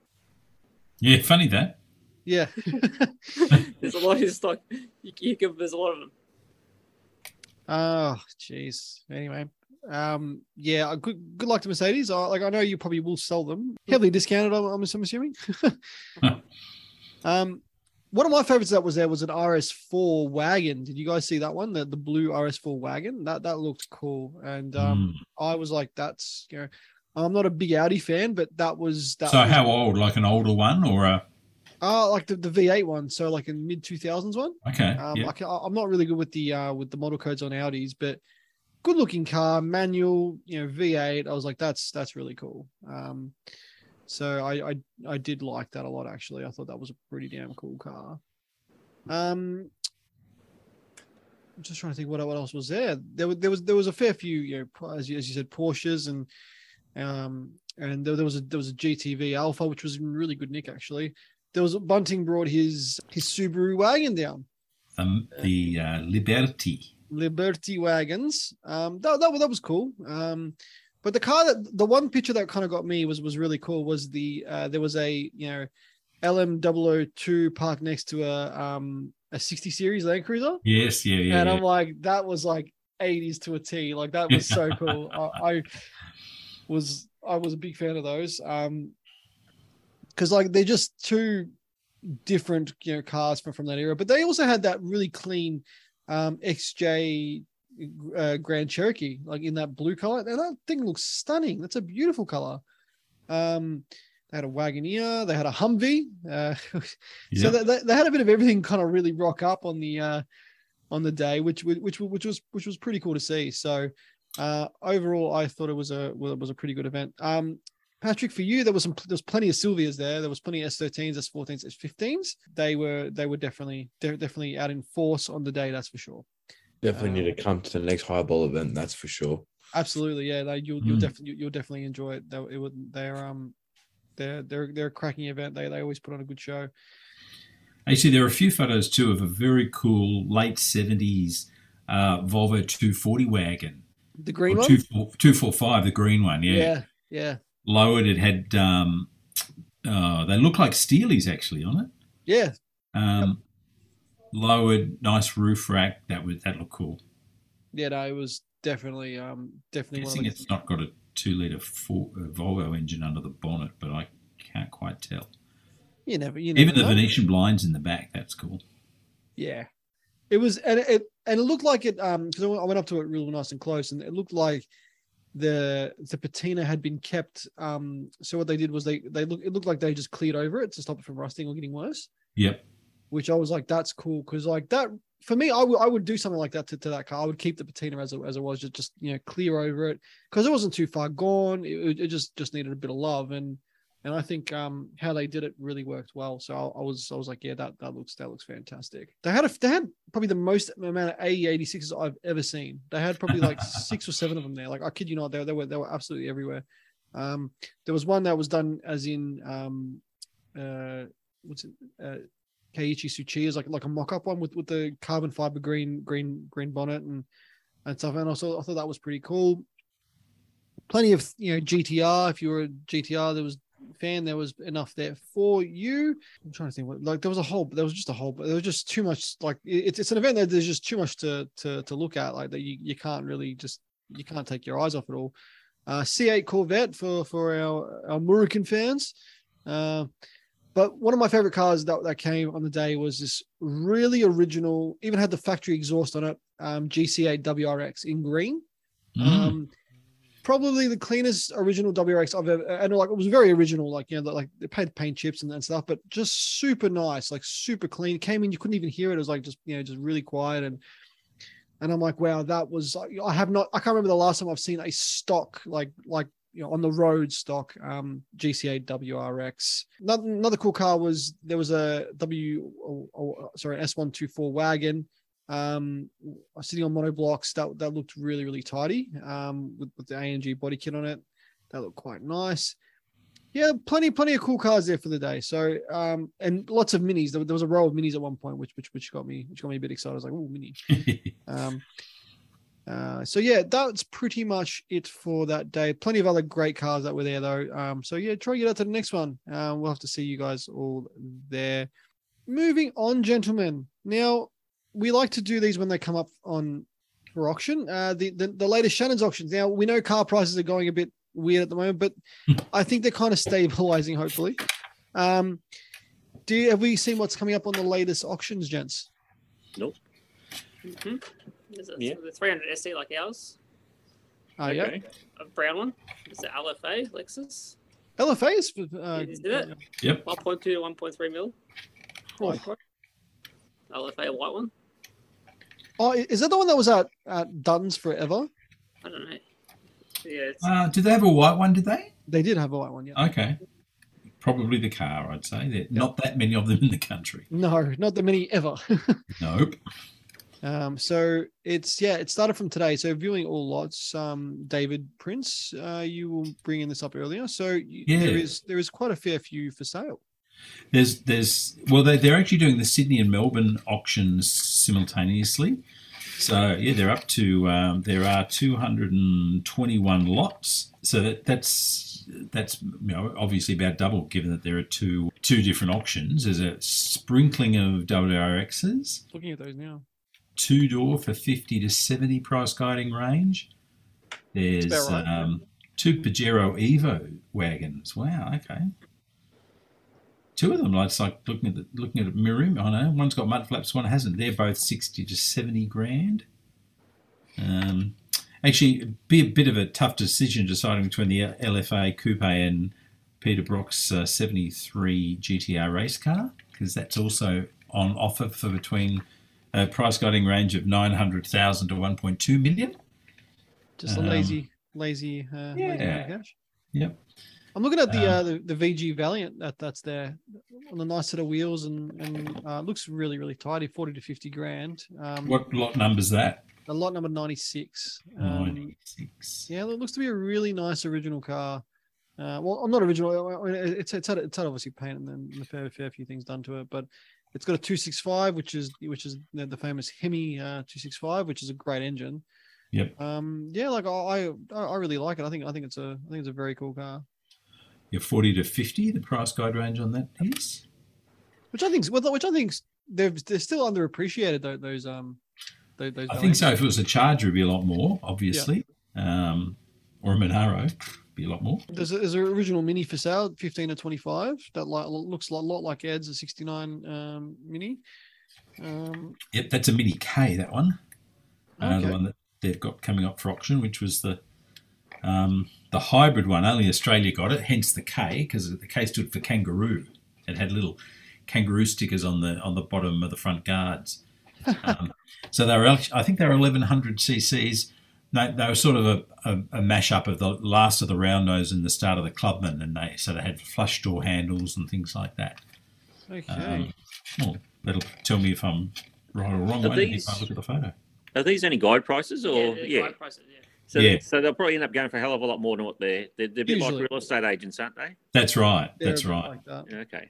Yeah, funny that. Yeah, there's a lot in stock. There's a lot of them. Oh, jeez. Anyway, yeah, good luck to Mercedes. I know you probably will sell them heavily discounted. I'm assuming. Huh. One of my favorites that was there was an RS4 wagon. Did you guys see that one? The blue RS4 wagon? That looked cool. And I was like, that's, you know, I'm not a big Audi fan, but that was. So how old? Like an older one or a. Like the V8 one, so like in mid 2000s one. Okay. I'm not really good with the model codes on Audis, but good looking car, manual, V8. I was like, that's really cool. So I did like that a lot actually. I thought that was a pretty damn cool car. I'm just trying to think what else was there. There was a fair few, as you said, Porsches and there was a GTV Alpha, which was in really good nick actually. There was Bunting brought his Subaru wagon down. The Liberty wagons. That was cool. But the car the one picture that kind of got me was really cool was the there was a LM002 parked next to a 60 series Land Cruiser. Yes, yeah. And I'm like, that was like 80s to a T. Like that was so cool. I was a big fan of those. Because like they're just two different cars from that era, but they also had that really clean XJ Grand Cherokee, like in that blue color. And that thing looks stunning. That's a beautiful color. They had a Wagoneer, they had a Humvee. So they had a bit of everything kind of really rock up on the day, which was pretty cool to see. So overall, I thought it was a pretty good event. Patrick, for you, there was plenty of Silvias there. There was plenty of S13s, S14s, S15s. They were definitely out in force on the day. That's for sure. Definitely need to come to the next highball event. That's for sure. Absolutely, yeah. You'll definitely enjoy it. They're a cracking event. They always put on a good show. Actually, there are a few photos too of a very cool late 70s Volvo 240 wagon. The green one? 245, the green one, Yeah. Lowered, it had, they look like Steelies actually on it. Yeah. Lowered, nice roof rack. That looked cool. Yeah, no, it was definitely. I think it's not got a 2-liter Volvo engine under the bonnet, but I can't quite tell. You never even the Venetian blinds in the back. That's cool. Yeah, it was, and it looked like it. Because I went up to it really nice and close, and it looked like the patina had been kept. So what they did was it looked like they just cleared over it to stop it from rusting or getting worse. Yep. Which I was like, that's cool, because like that for me, I would do something like that to that car. I would keep the patina as it was, just clear over it, because it wasn't too far gone. It just needed a bit of love, and I think how they did it really worked well. So I was like, yeah, that looks fantastic. They had probably the most amount of AE86s I've ever seen. They had probably like 6 or 7 of them there. Like I kid you not, they were absolutely everywhere. There was one that was done as in what's it? Keiichi Tsuchiya is like a mock-up one with the carbon fiber green bonnet and stuff, and also I thought that was pretty cool. Plenty of GTR. If you were a GTR, there was enough there for you. I'm trying to think what there was just too much. Like it's an event that there's just too much to look at. Like that you can't really you can't take your eyes off it all. C8 Corvette for our Murukan fans. But one of my favorite cars that came on the day was this really original, even had the factory exhaust on it, GCA WRX in green. Probably the cleanest original WRX I've ever, and like it was very original, like like they paid paint chips and stuff, but just super nice, like super clean. Came in, you couldn't even hear it. It was like just just really quiet, and I'm like, wow, that was. I can't remember the last time I've seen a stock like. On the road stock GCA WRX. Another cool car was an S124 wagon sitting on monoblocks that looked really really tidy with the AMG body kit on it. That looked quite nice. Yeah, plenty of cool cars there for the day. So and lots of minis. There was a row of minis at one point, which got me a bit excited. I was like, oh, mini. So yeah, that's pretty much it for that day. Plenty of other great cars that were there though. So yeah, try to get out to the next one. We'll have to see you guys all there. Moving on, gentlemen. Now we like to do these when they come up for auction. The latest Shannon's auctions. Now we know car prices are going a bit weird at the moment, but I think they're kind of stabilizing hopefully. Have we seen what's coming up on the latest auctions, gents? Nope. Mm-hmm. The 300 SE like ours. Oh, okay. Yeah. A brown one. It's an LFA Lexus. LFA's did it? Yep. 1.2 to 1.3 mil. Right. LFA white one. Oh, is that the one that was at Dunn's forever? I don't know. Yeah. It's... did they have a white one? Did they? They did have a white one. Yeah. Okay. Probably the car, I'd say. There not that many of them in the country. No, not that many ever. Nope. So it's it started from today. So viewing all lots, David Prince, you will bring in this up earlier. So there is quite a fair few for sale. They're actually doing the Sydney and Melbourne auctions simultaneously. So they're up to there are 221 lots. So that's obviously about double, given that there are two different auctions. There's a sprinkling of WRXs. Looking at those now. 2-door for 50 to 70 price guiding range. There's right, two Pajero Evo wagons. Wow, okay. Two of them, it's like looking at a mirror. I know one's got mud flaps, one hasn't. They're both 60 to 70 grand. Actually, it'd be a bit of a tough decision deciding between the LFA Coupe and Peter Brock's 73 GTR race car, because that's also on offer for between a price guiding range of 900,000 to 1.2 million. Just a lazy cash. Yep. I'm looking at the VG Valiant that's there on the nice set of wheels and looks really, really tidy, 40 to 50 grand. What lot number's that? The lot number 96. 96. Yeah, it looks to be a really nice original car. Well, not original. It's had obviously paint and then a fair few things done to it, but it's got a 265, which is the famous Hemi 265, which is a great engine. Yep. I really like it. I think it's a very cool car. Yeah, 40 to 50, the price guide range on that is. Which I think they're still underappreciated though. Those. I think so. If it was a Charger, it'd be a lot more, obviously. Yeah. Or a Monaro, it'd be a lot more. There's an original Mini for sale, 15 to 25. That looks a lot like Ed's, a 69 Mini. Yep, that's a Mini K. That one. Okay. The one that they've got coming up for auction, which was the hybrid one. Only Australia got it, hence the K, because the K stood for kangaroo. It had little kangaroo stickers on the bottom of the front guards. So they were, I think they were 1,100 cc's. They were sort of a mash-up of the last of the round nose and the start of the Clubman, and they had flush door handles and things like that. Okay. That'll tell me if I'm right or wrong if I look at the photo. Are these only guide prices? Or yeah. Guide prices, yeah. So they'll probably end up going for a hell of a lot more than what they're a bit usually like real estate agents, aren't they? That's right. That's right. Like that. Yeah, okay.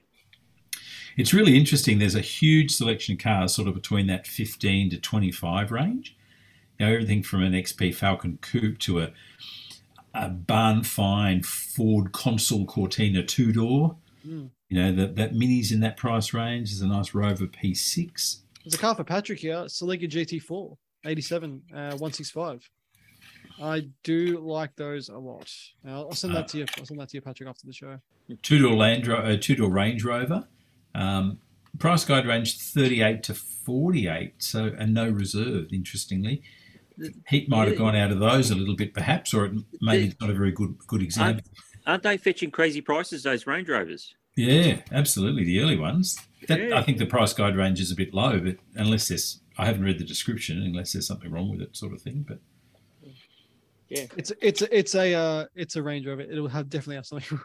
It's really interesting. There's a huge selection of cars sort of between that 15 to 25 range. Everything from an XP Falcon Coupe to a barn fine Ford Consul Cortina 2-door. Mm. That Mini's in that price range. There's a nice Rover P6. There's a car for Patrick here, Celica GT4, 87, 165. I do like those a lot. I'll send that to you. I'll send that to you, Patrick, after the show. Two-door Range Rover. Price guide range 38 to 48, and no reserve, interestingly. Heat might have gone out of those a little bit, perhaps, or maybe it's not a very good example. Aren't they fetching crazy prices, those Range Rovers? Yeah, absolutely, the early ones. I think the price guide range is a bit low, but I haven't read the description, unless there's something wrong with it sort of thing, but... Yeah, it's a Range Rover. It'll definitely have something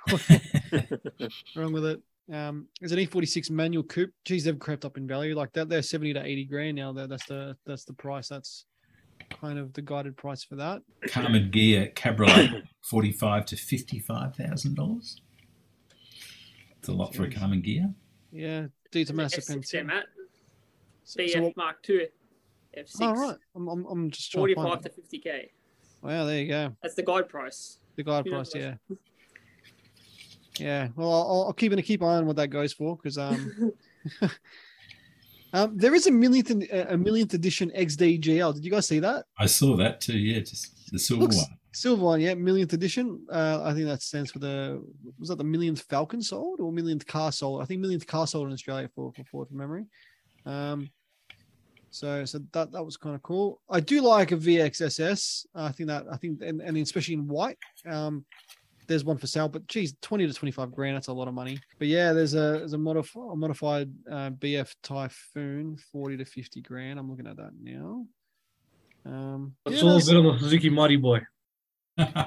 wrong with it. There's an E46 manual coupe. Geez, they've crept up in value like that. They're 70 to 80 grand now. That's the price. That's kind of the guided price for that. Carmen Ghia Cabriolet, $45,000 to $55,000. It's a lot for a Carmen Ghia. Yeah, Dita Mazepin. BF Mark II, F6. All right, I'm just trying to find 45 to 50K. Wow, there you go. That's the guide price. The guide price, yeah. Yeah, well, I'll keep an eye on what that goes for, because there is a millionth edition XDGL. Did you guys see that? I saw that too. Yeah, just the silver one. Silver one, yeah, millionth edition. I think that stands for was that the millionth Falcon sold or millionth car sold? I think millionth car sold in Australia for Ford, from memory. So that was kind of cool. I do like a VXSS. I think, and especially in white. there's one for sale, but geez, 20 to 25 grand, that's a lot of money. But yeah, there's a modified BF Typhoon, 40 to 50 grand. I'm looking at that now. It's all a bit of a Suzuki Mighty Boy. Lot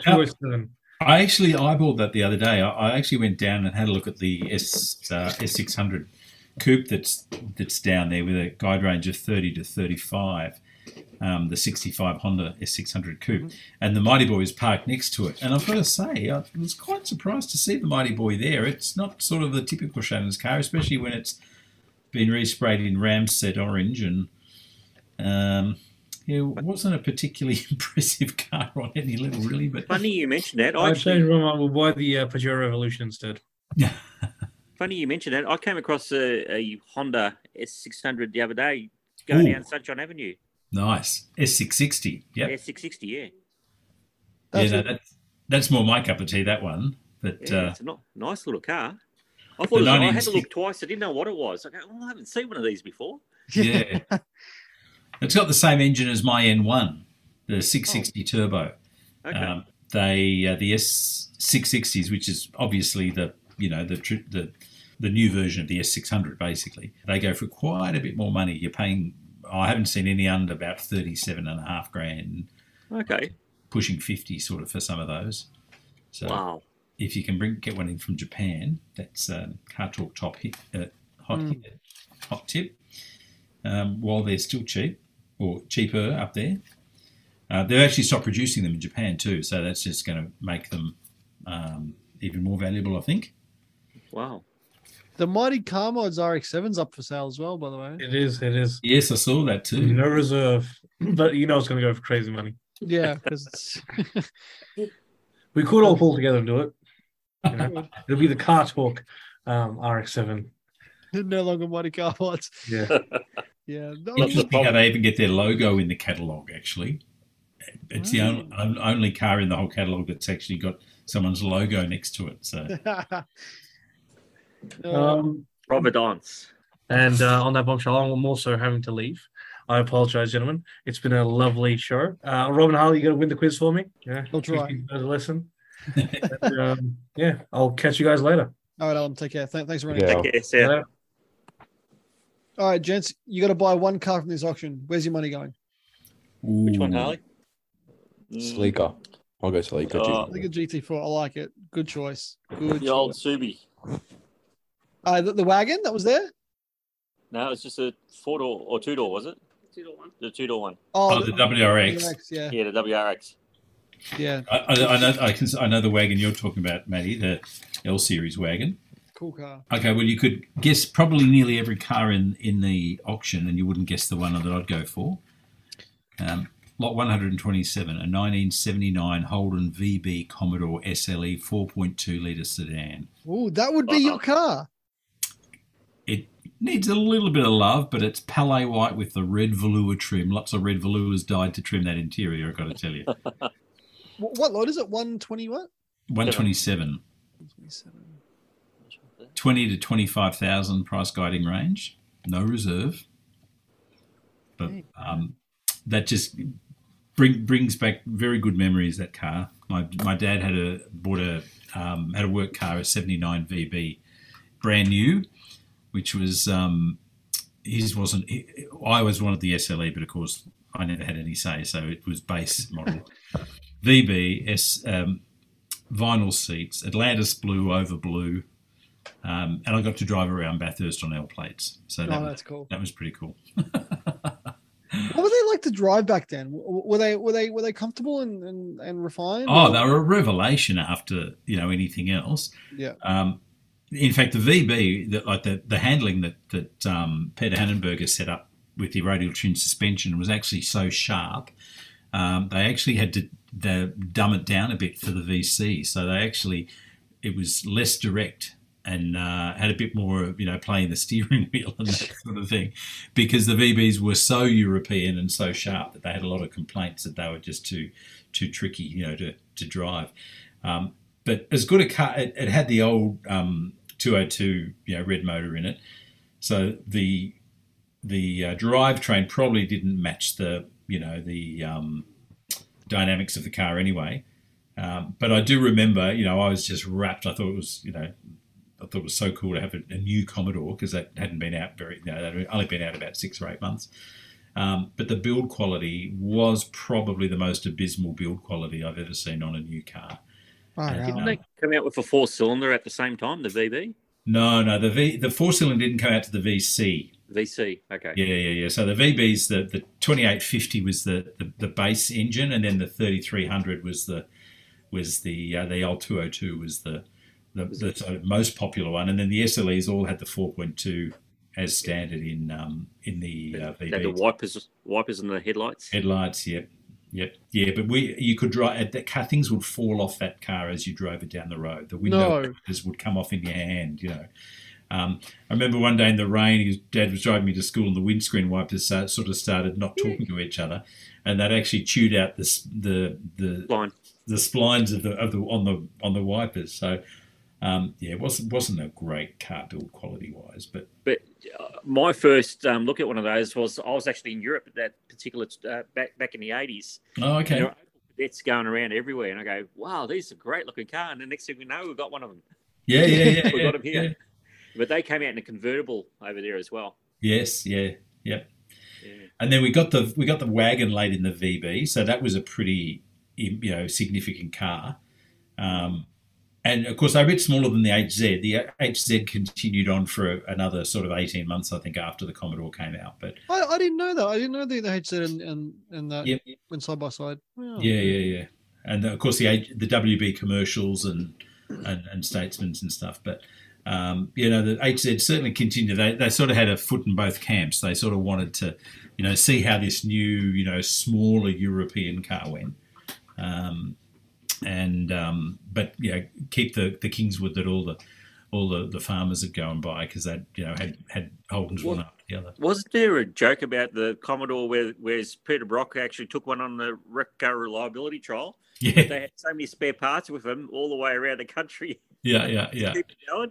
207. I actually eyeballed that the other day. I actually went down and had a look at the S600 coupe that's down there with a guide range of 30 to 35. The 65 Honda S600 coupe, mm-hmm. and the Mighty Boy is parked next to it. And I've got to say, I was quite surprised to see the Mighty Boy there. It's not sort of the typical Shannon's car, especially when it's been resprayed in Ramset orange. And it wasn't a particularly impressive car on any level, really. But funny you mentioned that. I changed my mind. We'll buy the Pajero Revolution instead. Funny you mentioned that. I came across a Honda S600 the other day going down Sunshine Avenue. Nice. S660. Yep. S660, yeah. That's more my cup of tea, that one. But yeah, it's a nice little car. I thought I had to look twice. I didn't know what it was. I go, I haven't seen one of these before. Yeah. It's got the same engine as my N1, the 660 turbo. Okay. The S660s, which is obviously the new version of the S600, basically. They go for quite a bit more money. You're paying... I haven't seen any under about 37.5 grand. Okay. Pushing 50 sort of for some of those. So wow. If you can get one in from Japan, that's Car Talk top hit, hot tip. While they're still cheap or cheaper up there, they've actually stopped producing them in Japan too. So that's just going to make them even more valuable, I think. Wow. The Mighty Car Mods RX-7's up for sale as well, by the way. It is. Yes, I saw that too. No reserve, but it's going to go for crazy money. Yeah, because it's... we could all pull together and do it. It'll be the Car Talk RX-7. No longer Mighty Car Mods. Yeah. Yeah. Interesting how they even get their logo in the catalogue, actually. It's the only car in the whole catalogue that's actually got someone's logo next to it, so... Providence. And on that bombshell, I'm also having to leave. I apologise, gentlemen. It's been a lovely show. Robin Harley, you got to win the quiz for me. Yeah, I'll try. Lesson. And, I'll catch you guys later. All right, Alan, take care. Thanks for running. Take care. See you later. All right, gents, you got to buy one car from this auction. Where's your money going? Ooh. Which one, Harley? Sleeker. I'll go Sleeker. I think a GT4. I like it. Good choice. The old Subi. The wagon that was there? No, it's just a four-door or two-door, was it? Two-door one. The two-door one. The WRX. Yeah, the WRX. Yeah. I know the wagon you're talking about, Matty, the L-Series wagon. Cool car. Okay, well, you could guess probably nearly every car in the auction, and you wouldn't guess the one that I'd go for. Lot 127, a 1979 Holden VB Commodore SLE 4.2-litre sedan. Oh, that would be your car. It needs a little bit of love, but it's palette white with the red velour trim. Lots of red velours dyed to trim that interior, I've got to tell you. What lot is it? 120 what? 127. 20 to 25,000 price guiding range. No reserve. But that just brings back very good memories, that car. My dad had a work car, a 79 VB, brand new. Which was his wasn't. I always wanted the SLE, but of course I never had any say, so it was base model. VB vinyl seats, Atlantis blue over blue, and I got to drive around Bathurst on L plates. So that's cool. That was pretty cool. What were they like to drive back then? Were they comfortable and refined? Oh, they were a revelation after anything else. Yeah. In fact, the VB, the handling that Peter Hannenberger set up with the radial tuned suspension was actually so sharp, they actually had to dumb it down a bit for the VC. So it was less direct and had a bit more, playing the steering wheel and that sort of thing, because the VBs were so European and so sharp that they had a lot of complaints that they were just too tricky, to drive. But as good a car, it had the old 202 red motor in it, so the drivetrain probably didn't match the dynamics of the car anyway. But I do remember, I was just rapt. I thought it was so cool to have a new Commodore, because that hadn't been out that had only been out about 6 or 8 months. But the build quality was probably the most abysmal build quality I've ever seen on a new car. Wow. Didn't they come out with a 4-cylinder at the same time, the VB? No, the 4-cylinder didn't come out to the VC. VC, okay. Yeah. So the VB's, the 2850 was the base engine, and then the 3300 was the L202 was the sort of most popular one, and then the SLEs all had the 4.2 as standard in the VB. They had the wipers and the headlights. Headlights, yeah. But you could drive that car; things would fall off that car as you drove it down the road. The window wipers would come off in your hand. I remember one day in the rain, his dad was driving me to school, and the windscreen wipers sort of started not talking to each other, and that actually chewed out the spline. The splines on the wipers. So it wasn't a great car build quality wise. But my first look at one of those was, I was actually in Europe at that particular back in the 80s. Oh, okay. There were cadets going around everywhere, and I go, wow, these are great looking car. And the next thing we know, we've got one of them. Yeah. We got them here. Yeah. But they came out in a convertible over there as well. Yes, yeah, yep. Yeah. And then we got the wagon late in the VB, so that was a pretty significant car. And, of course, they're a bit smaller than the HZ. The HZ continued on for another sort of 18 months, I think, after the Commodore came out. But I didn't know that. I didn't know the HZ and that went side by side. Wow. Yeah. And, of course, the WB commercials and Statesman's and stuff. But, the HZ certainly continued. They sort of had a foot in both camps. They sort of wanted to, see how this new, smaller European car went. Keep the Kingswood that all the farmers would go and buy, because they had Holden's one after the other. Wasn't there a joke about the Commodore where Peter Brock actually took one on the Repco reliability trial? Yeah, they had so many spare parts with them all the way around the country. Yeah. Keep it going.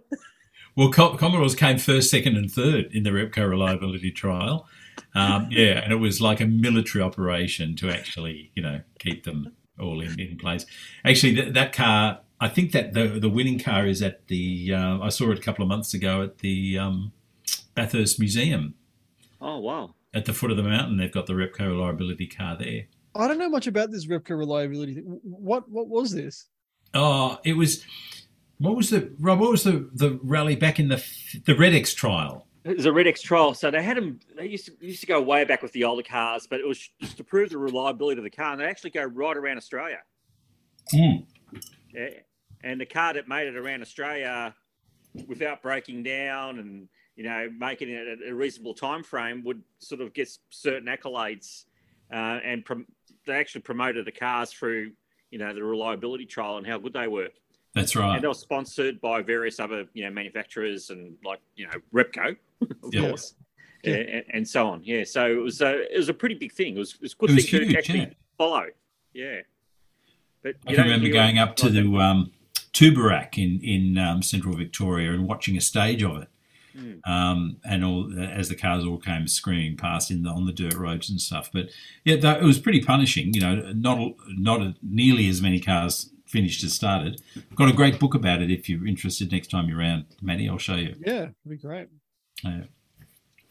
Well, Commodores came first, second, and third in the Repco reliability trial. And it was like a military operation to actually, keep them all in place. Actually, that car, I think that the winning car is at the, I saw it a couple of months ago at the Bathurst Museum. Oh, wow. At the foot of the mountain, they've got the Repco reliability car there. I don't know much about this Repco reliability thing. What was this? Oh, it was, what was the rally back in the Red X trial? It was a Red X trial, so they had them. They used to go way back with the older cars, but it was just to prove the reliability of the car, and they actually go right around Australia. Mm. Yeah, and the car that made it around Australia without breaking down and making it at a reasonable time frame would sort of get certain accolades, and they actually promoted the cars through the reliability trial and how good they were. That's right. And they were sponsored by various other, manufacturers and Repco, of course. Yeah. And so on. Yeah. So it was a pretty big thing. It was a good thing to actually follow. Yeah. But I remember going up to the Toobarak in central Victoria and watching a stage of it. Mm. And all as the cars all came screaming past on the dirt roads and stuff. But yeah, it was pretty punishing. Not nearly as many cars finished as started. I've got a great book about it if you're interested next time you're around, Matty. I'll show you. Yeah, it'd be great. It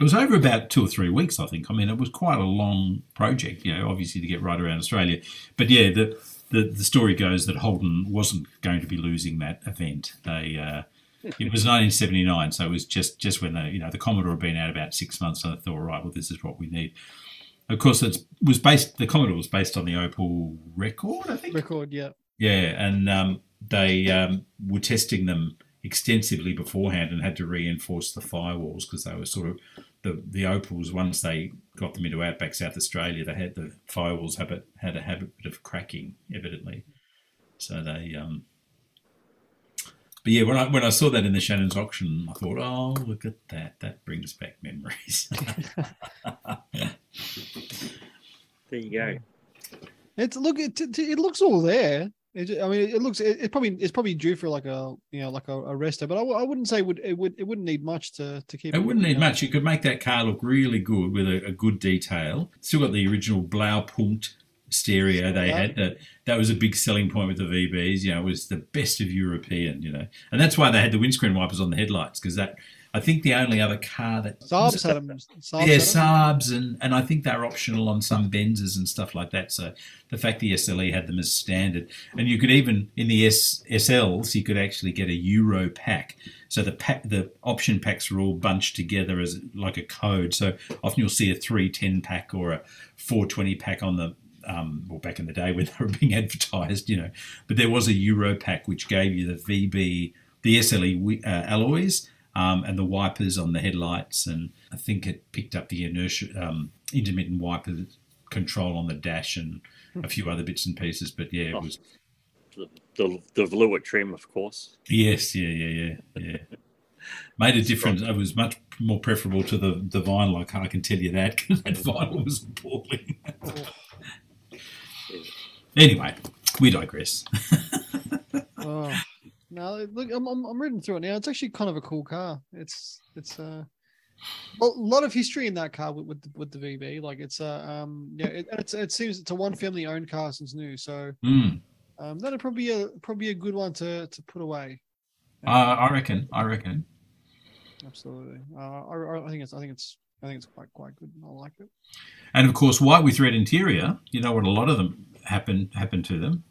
was over about 2 or 3 weeks, I think. I mean, it was quite a long project, obviously, to get right around Australia. But, yeah, the story goes that Holden wasn't going to be losing that event. They it was 1979, so it was just when the Commodore had been out about 6 months, and I thought, all right, well, this is what we need. Of course, the Commodore was based on the Opel Record, I think. Record, yeah. Yeah, and they were testing them extensively beforehand and had to reinforce the firewalls, because they were sort of the Opals. Once they got them into outback South Australia, they had the firewalls had a habit of cracking, evidently. So they, but yeah, when I saw that in the Shannons auction, I thought, oh, look at that! That brings back memories. There you go. It looks all there. It's probably due for like a rester, but I wouldn't say it wouldn't need much to keep. It wouldn't need much. You could make that car look really good with a good detail. Still got the original Blaupunkt stereo they had. That was a big selling point with the VBs. You know, it was the best of European, you know. And that's why they had the windscreen wipers on the headlights, because that, I think the only other car that... Saabs had them. Yeah, Saabs, and I think they're optional on some Benzes and stuff like that. So the fact the SLE had them as standard. And you could even, in the SLs, you could actually get a Euro pack. So the option packs were all bunched together as like a code. So often you'll see a 310 pack or a 420 pack on the... well, back in the day when they were being advertised, you know. But there was a Euro pack which gave you the VB, the SLE alloys, and the wipers on the headlights, and I think it picked up the inertia, intermittent wiper control on the dash, and a few other bits and pieces. But yeah, it was the Valuit trim, of course. Yes, yeah. Made a difference. It was much more preferable to the vinyl. I can tell you that, because that vinyl was appalling. Anyway, we digress. No, look, I'm reading through it now. It's actually kind of a cool car. It's a lot of history in that car with the VB. Like it's it seems it's a one family owned car since new. So that'd probably be a good one to put away. I reckon. Absolutely. I think it's quite good. I like it. And of course, white with red interior. You know what? A lot of them happened to them.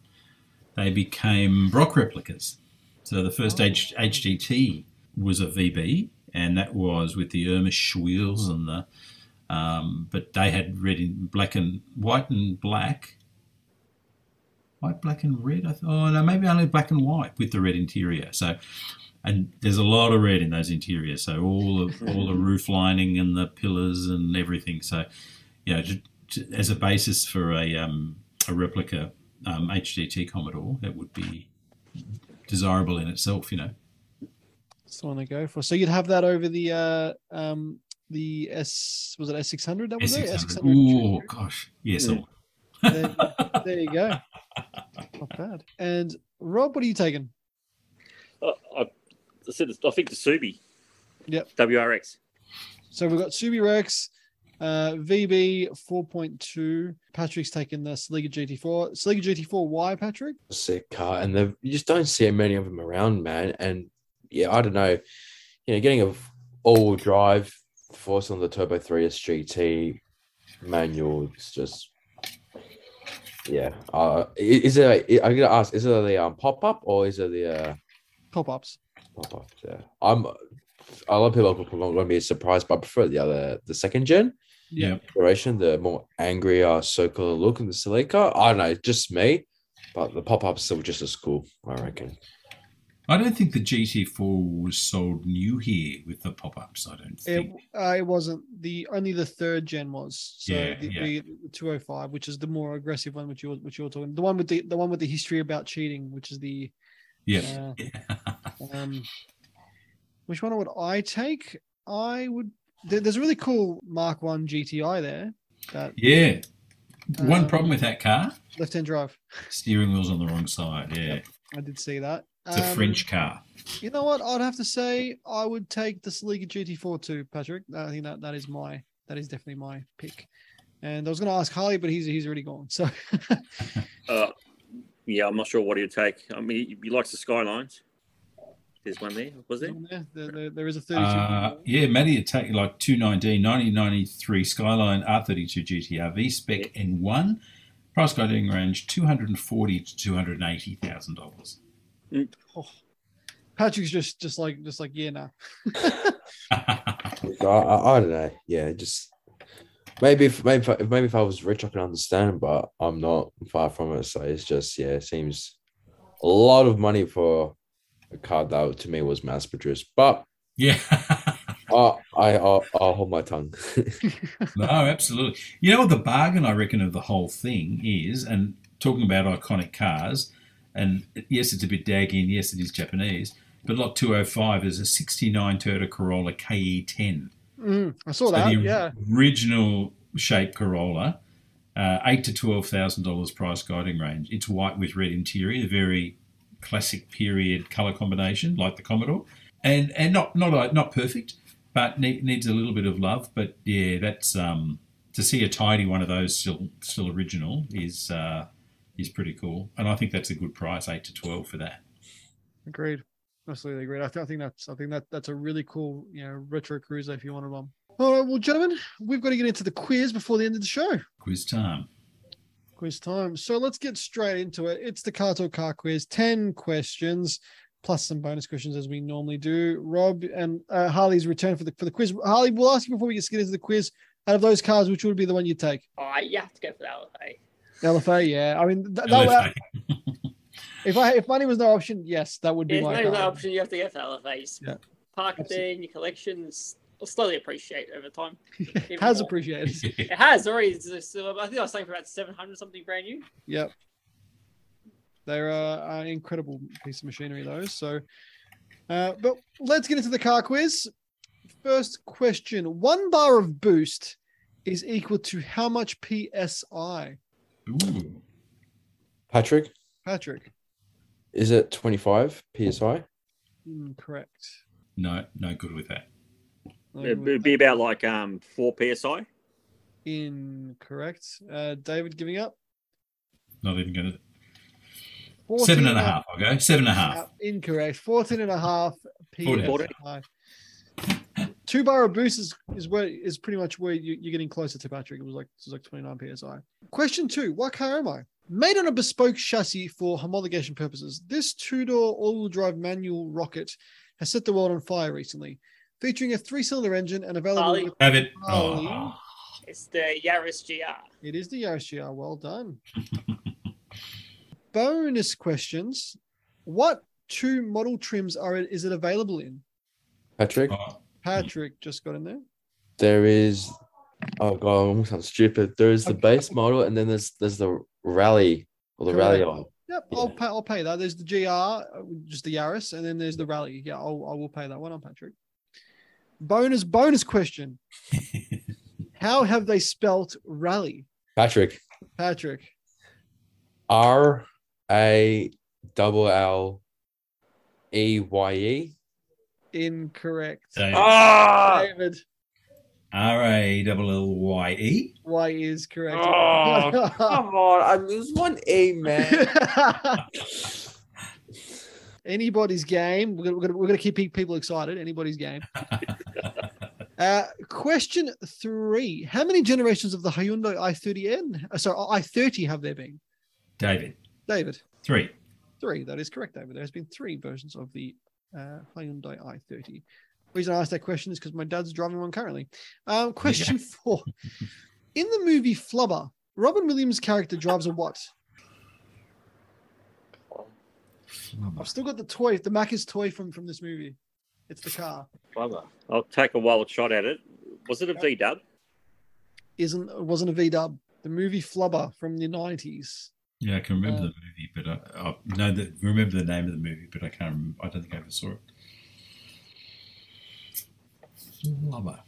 They became Brock replicas. So the first HGT was a VB, and that was with the Irmisch wheels and the. But they had red in black and white and black. White, black and red. Maybe only black and white with the red interior. So. And there's a lot of red in those interiors, so all the roof lining and the pillars and everything. So, you know, as a basis for a replica HGT Commodore, that would be desirable in itself, you know. That's the one to go for. So you'd have that over the S600 that was there? S600. Oh gosh, yes. Yeah. There you go. Not bad. And Rob, what are you taking? I think the Subi. Yep. WRX. So we've got Subi Rex, VB 4.2. Patrick's taken the Celica GT4. Celica GT4, why, Patrick? Sick car. And you just don't see many of them around, man. And, yeah, I don't know. You know, getting an all-wheel drive, four-cylinder turbo 3S GT, manual, it's just... Yeah. I'm going to ask, is it the pop-up or is it the... Pop-ups. Pop-ups, yeah. A lot of people are going to be surprised, but I prefer the second gen. Yeah. The more angrier, circular look in the Celica. I don't know, just me, but the pop-ups still just as cool, I reckon. I don't think the GT4 was sold new here with the pop-ups, I don't think. It wasn't. Only the third gen was. So yeah, the 205, which is the more aggressive one, which you're talking. The one with the history about cheating, which is the... Yeah. Which one would I take? There's a really cool Mark 1 GTI there. Yeah. One problem with that car. Left-hand drive. Steering wheel's on the wrong side, yeah. Yep, I did see that. It's a French car. You know what? I'd have to say I would take the Celica GT4 too, Patrick. I think that is definitely my pick. And I was going to ask Harley, but he's already gone. So. Yeah, I'm not sure what he'd take. I mean, he likes the Skylines. There's one there, was there? There is a 32. Yeah, Matty would take like 219, 1993 Skyline R32 GTR V-Spec N1. Price guiding range $240,000 to $280,000. Oh. Patrick's just like yeah, no. I don't know. Yeah, just Maybe if I was rich, I can understand, but I'm not, far from it. So it's just, yeah, it seems a lot of money for a car that to me was mass produced. But yeah, I'll hold my tongue. No, absolutely. You know what the bargain I reckon of the whole thing is, and talking about iconic cars, and yes, it's a bit daggy, and yes, it is Japanese, but lot 205 is a 69 Toyota Corolla KE10. I saw that. The original shape Corolla, $8,000 to $12,000 price guiding range. It's white with red interior, a very classic period color combination, like the Commodore, and not perfect, but needs a little bit of love. But yeah, that's to see a tidy one of those still original is pretty cool, and I think that's a good price, 8 to 12 for that. Agreed, absolutely agreed. I think that's a really cool, you know, retro cruiser if you want to run. All right, well, gentlemen, we've got to get into the quiz before the end of the show. Quiz time. Quiz time. So let's get straight into it. It's the Car Talk Car Quiz. 10 questions plus some bonus questions as we normally do. Rob and Harley's returned for the quiz. Harley, we'll ask you before we get into the quiz, out of those cars, which would be the one you'd take? Oh, you have to go for the LFA. LFA, yeah. I mean, LFA. If money was no option, yes, that would be my car. If money was no option, you have to go for LFAs. Yeah. Park it there in your collections. Will slowly appreciate over time. It has more. Appreciated. It has already. So I think I was saying for about 700 something brand new. Yep. They're an incredible piece of machinery, those. So, but let's get into the car quiz. First question: 1 bar of boost is equal to how much PSI? Ooh. Patrick. Is it 25 PSI? Correct. No good with that. It'd be about like 4 PSI. Incorrect. David giving up. Not even going to. 7.5. Okay, 7.5. Incorrect. 14.5 PSI. 14. 2 bar of boost is pretty much where you're getting closer to Patrick. It was like 29 PSI. Question 2. What car am I? Made on a bespoke chassis for homologation purposes, this 2-door all-wheel drive manual rocket has set the world on fire recently. Featuring a 3-cylinder engine and available... David. Oh. It's the Yaris GR. It is the Yaris GR. Well done. Bonus questions. What 2 model trims is it available in? Patrick? Patrick just got in there. There is... Oh, God, I almost sound stupid. There is the base model, and then there's the Rally, or the Correct. Rally aisle. Yep, yeah. I'll pay that. There's the GR, just the Yaris, and then there's the Rally. Yeah, I will pay that one on Patrick. Bonus question. How have they spelt rally? Patrick. RALLEYE. Incorrect. David. RALLYE. Y is correct. Oh, come on. I lose one E, man. Anybody's game. We're going to keep people excited. Anybody's game. Question 3. How many generations of the Hyundai i30 have there been? David. 3. That is correct, David. There has been 3 versions of the Hyundai i30. The reason I asked that question is because my dad's driving one currently. Question 4. In the movie Flubber, Robin Williams' character drives a what? I've still got the toy, the Macca's toy from this movie. It's the car. I'll take a wild shot at it. Was it a V-dub? It wasn't a V-dub. The movie Flubber from the 90s. Yeah, I can remember the movie, but I remember the name of the movie, but I can't remember. I don't think I ever saw it. Flubber.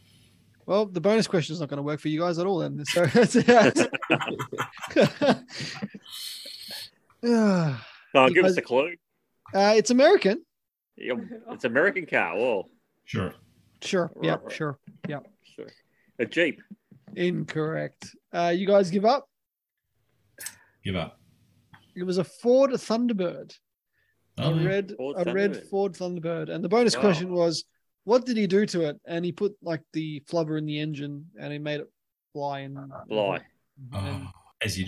Well, the bonus question is not going to work for you guys at all then. So that's it. Oh, give us a clue. It's American. It's American car. Oh, sure. Yeah, right. Sure. Yeah, sure. A Jeep. Incorrect. You guys give up. It was a Ford Thunderbird. A red Ford Thunderbird. And the bonus question was, what did he do to it? And he put like the flubber in the engine, and he made it fly . As you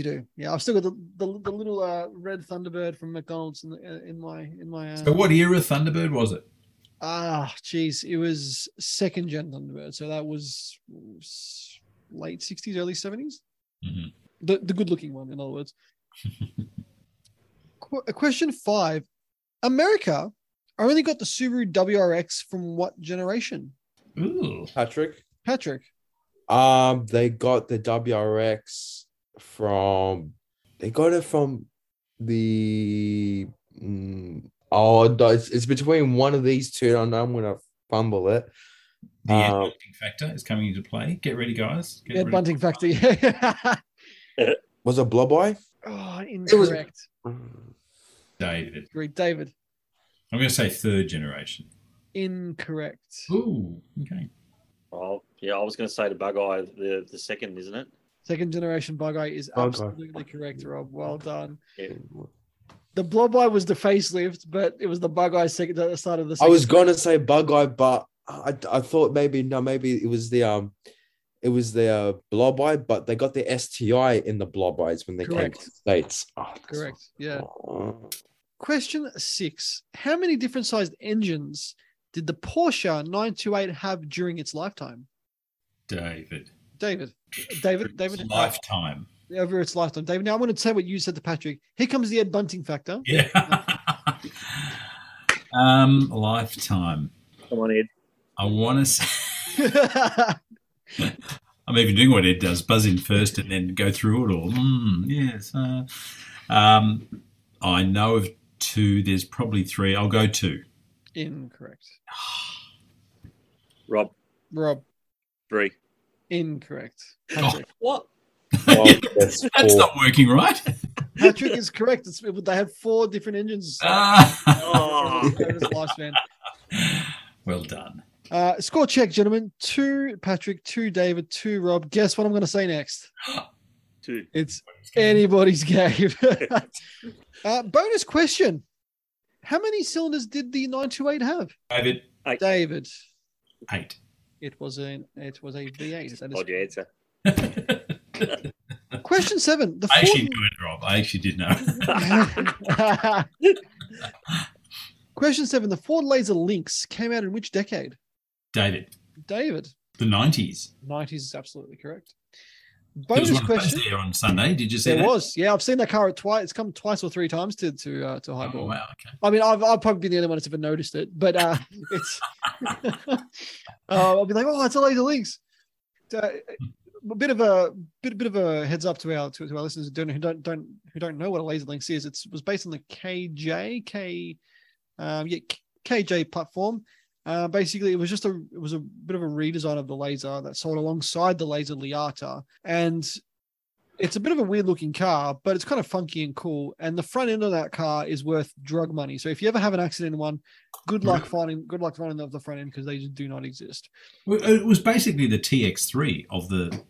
do. Yeah, I've still got the little red Thunderbird from McDonald's in my. So what era Thunderbird was it? It was 2nd gen Thunderbird. So that was late 60s, early 70s. Mm-hmm. The good looking one, in other words. Question 5: America only got the Subaru WRX from what generation? Ooh, Patrick. They got the WRX. They got it from the it's between one of these two. I know I'm gonna fumble it. The bunting factor is coming into play. Get ready, guys. Bunting factor. Yeah. Was it Blob-Eye? Oh, incorrect. David. Great, David. I'm gonna say 3rd generation. Incorrect. Ooh, okay. Well, Yeah, I was going to say to Bug Eye, the second, isn't it? Second generation Bug Eye is absolutely correct, Rob. Well done. Yeah. The Blob Eye was the facelift, but it was the Bug Eye second at the start of the. I was going to say Bug Eye, but I thought maybe it was the Blob Eye, but they got the STI in the Blob Eyes when they came to the States. Oh, correct. Yeah. Oh. Question 6: how many different sized engines did the Porsche 928 have during its lifetime? David. Its lifetime. Over its lifetime, David. Now I want to say what you said to Patrick. Here comes the Ed Bunting factor. Yeah. Lifetime. Come on, Ed. I want to say. I'm even doing what Ed does: buzz in first and then go through it all. Yes. I know of 2. There's probably 3. I'll go 2. Incorrect. Rob. 3. Incorrect. Patrick. Oh, what? Well, that's not working right. Patrick is correct. They have 4 different engines. Well done. Score check, gentlemen. 2, Patrick. 2, David. 2, Rob. Guess what I'm going to say next. 2. It's anybody's game. Bonus question. How many cylinders did the 928 have? David. 8. David. 8. It was a V8. That is odd answer. Question 7. I actually knew it, Rob. I actually did know. Question 7. The Ford Laser Lynx came out in which decade? David. The 90s. 90s is absolutely correct. Bonus question. There on Sunday, did you see that? It was. Yeah, I've seen that car twice. It's come twice or 3 times to Highball. Oh, wow. Okay. I mean, I've probably been the only one that's ever noticed it, but it's. I'll be like, oh, it's a Laser Lynx. A bit of a heads up to our listeners who don't know what a Laser Lynx is. It was based on the KJ platform. Basically, it was a bit of a redesign of the Laser that sold alongside the Laser Liata, and it's a bit of a weird looking car, but it's kind of funky and cool. And the front end of that car is worth drug money. So if you ever have an accident in one, good luck finding the front end because they just do not exist. It was basically the TX3 of the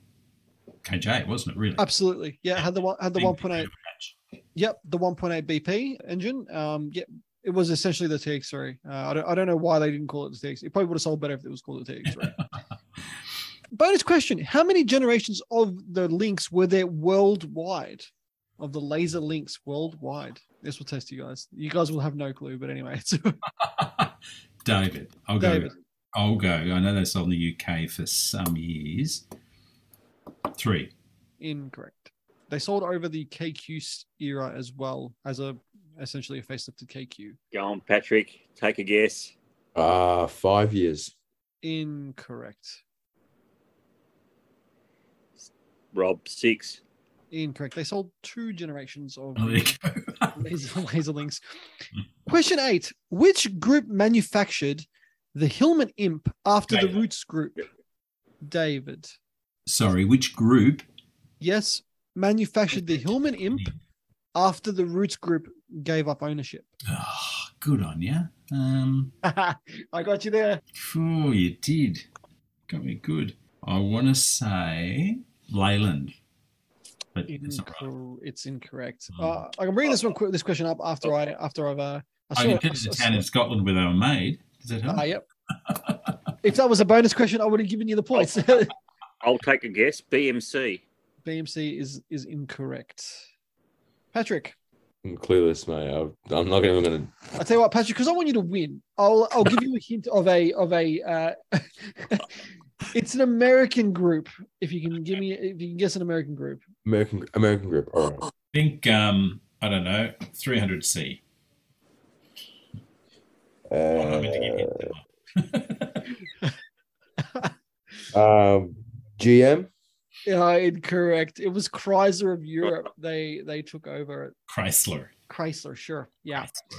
KJ, wasn't it? Really? Absolutely, yeah. It had the 1.8. Yep, the 1.8 BP engine. Yep. It was essentially the TX3. I don't know why they didn't call it the TX3. It probably would have sold better if it was called the TX3. Bonus question. How many generations of the Lynx were there worldwide? Of the Laser Lynx worldwide? This will test you guys. You guys will have no clue, but anyway. David. I'll go. I know they sold in the UK for some years. 3. Incorrect. They sold over the KQ era as well as essentially a facelifted KQ. Go on, Patrick. Take a guess. 5 years. Incorrect. Rob, 6. Incorrect. They sold 2 generations of Laser Lynx. Question 8. Which group manufactured the Hillman Imp after the Roots group? David. Sorry, which group? Yes, manufactured the Hillman Imp after the Roots group gave up ownership. Oh, good on you. I got you there. Oh, you did. Got me good. I want to say Leyland. But it's incorrect. I can bring this question up after I've... I can tell you the town in Scotland where they were made. Does that help? Yep. If that was a bonus question, I would have given you the points. I'll take a guess. BMC. BMC is incorrect. Patrick. I'm clueless, mate. I'm not even going to. I'll tell you what, Patrick, because I want you to win. I'll give you a hint of a. It's an American group. If you can guess an American group. American group. All right. I think I don't know. 300C. I'm not meant to give you. GM. Incorrect. It was Chrysler of Europe. They took over it. Chrysler, sure. Yeah. Chrysler.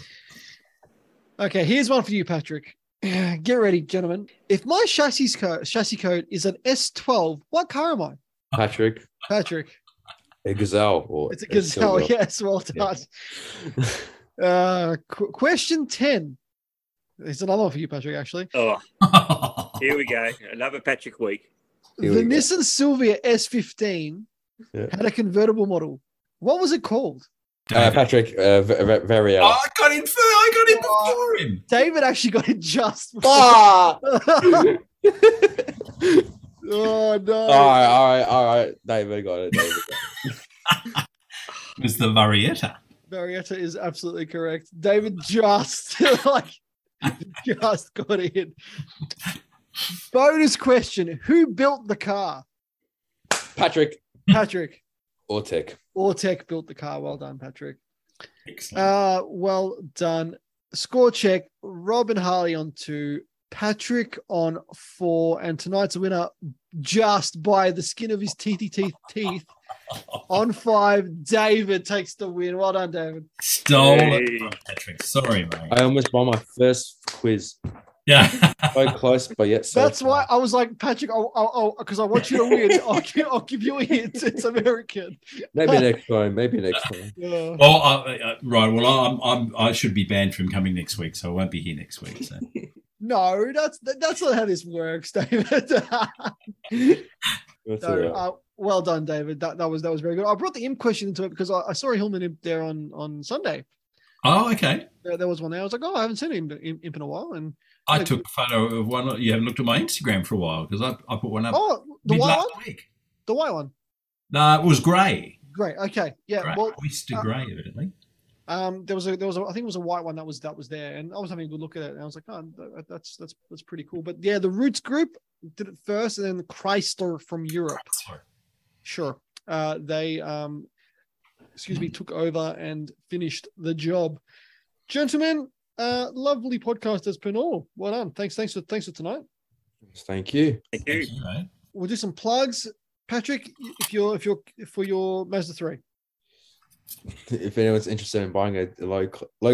Okay, here's one for you, Patrick. Get ready, gentlemen. If my chassis code is an S12, what car am I? Patrick. A Gazelle. It's a Gazelle, yes. Well done. Yeah. Question 10. It's another one for you, Patrick, actually. Oh, here we go. Another Patrick week. The Nissan Silvia S15 had a convertible model. What was it called? Patrick Variel. Oh, I got in before him. David actually got it just before. Oh, no. All right. David got it. It was the Varietta. Varietta is absolutely correct. David just, just got in. Bonus question. Who built the car? Patrick. Ortec built the car. Well done, Patrick. Excellent. Well done. Score check. Rob and Harley on 2. Patrick on 4. And tonight's winner, just by the skin of his teeth. On 5, David takes the win. Well done, David. Stole it from Patrick. Sorry, mate. I almost won my first quiz. Yeah. So close, but yet so that's far. Why I was like, Patrick, because I want you to win. I'll give you a hint. It's American. Maybe next time. Yeah. Well, right. Well, I should be banned from coming next week, so I won't be here next week. So. No, that's not how this works, David. Well done, David. That was very good. I brought the imp question into it because I saw a Hillman imp there on Sunday. Oh, okay. There was one there. I was like, oh, I haven't seen an imp in a while, and I took a photo of one. You haven't looked at my Instagram for a while because I put one up. Oh, the white one? Week. The white one? No, it was grey. Grey, okay. Yeah. Grey. Well, oyster grey, evidently. There was a I think it was a white one that was there, and I was having a good look at it, and I was like, oh, that's pretty cool. But yeah, the Roots Group did it first, and then the Chrysler from Europe. Chrysler. Sure. They took over and finished the job. Gentlemen, lovely podcast as per normal. Well done. Thanks for tonight. Thank you. Thank you, mate. We'll do some plugs. Patrick, if you're for your Mazda 3. If anyone's interested in buying a low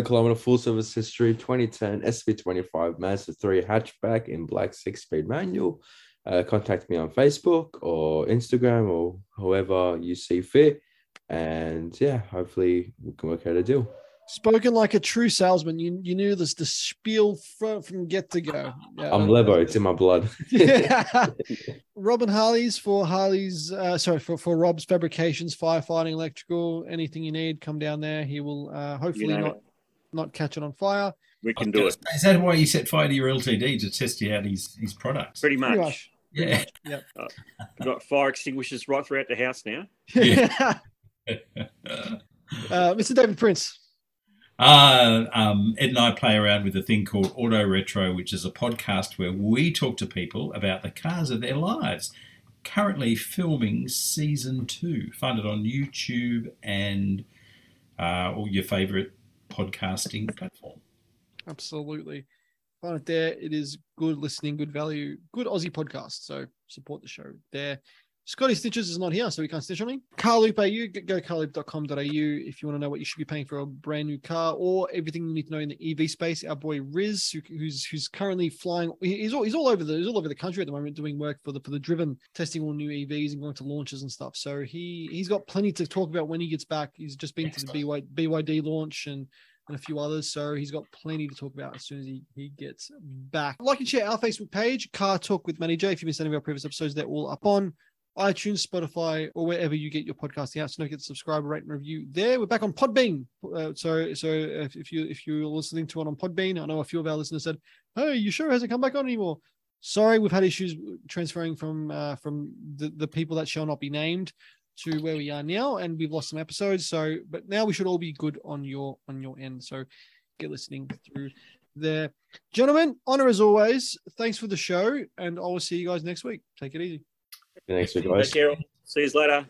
kilometer full service history 2010 SV25 Mazda 3 hatchback in black 6-speed manual, contact me on Facebook or Instagram or however you see fit. And yeah, hopefully we can work out a deal. Spoken like a true salesman. You knew this, the spiel from get to go. Yeah, I'm Lebo. It's in my blood. Yeah. Robin Harley's for Harley's. For Rob's fabrications, firefighting, electrical, anything you need, come down there. He will hopefully not catch it on fire. We can do it. Is that why you set fire to your LTD to test out his products? Pretty much. Yeah. Yep. We've got fire extinguishers right throughout the house now. Yeah. Mr. David Prince. Ed and I play around with a thing called Auto Retro, which is a podcast where we talk to people about the cars of their lives. Currently filming season 2. Find it on YouTube and all your favourite podcasting platform. Absolutely. Find it there. It is good listening, good value, good Aussie podcast. So support the show there. Scotty Stitches is not here, so we can't stitch on him. CarLoop.au, go to carloop.com.au if you want to know what you should be paying for a brand new car or everything you need to know in the EV space. Our boy Riz, who's currently flying, he's all over the country at the moment doing work for the Driven, testing all new EVs and going to launches and stuff. So he's got plenty to talk about when he gets back. He's just been to the BYD launch and a few others, so he's got plenty to talk about as soon as he gets back. Like and share our Facebook page, Car Talk with Manny J. If you missed any of our previous episodes, they're all up on iTunes, Spotify, or wherever you get your podcasting out. So don't forget to subscribe, rate, and review there. We're back on Podbean. So if you're listening to it on Podbean, I know a few of our listeners said, "Hey, you sure hasn't come back on anymore." Sorry, we've had issues transferring from the people that shall not be named to where we are now, and we've lost some episodes. So, but now we should all be good on your end. So, get listening through there, gentlemen. Honor as always. Thanks for the show, and I will see you guys next week. Take it easy. Next week, guys. Take care. See you later.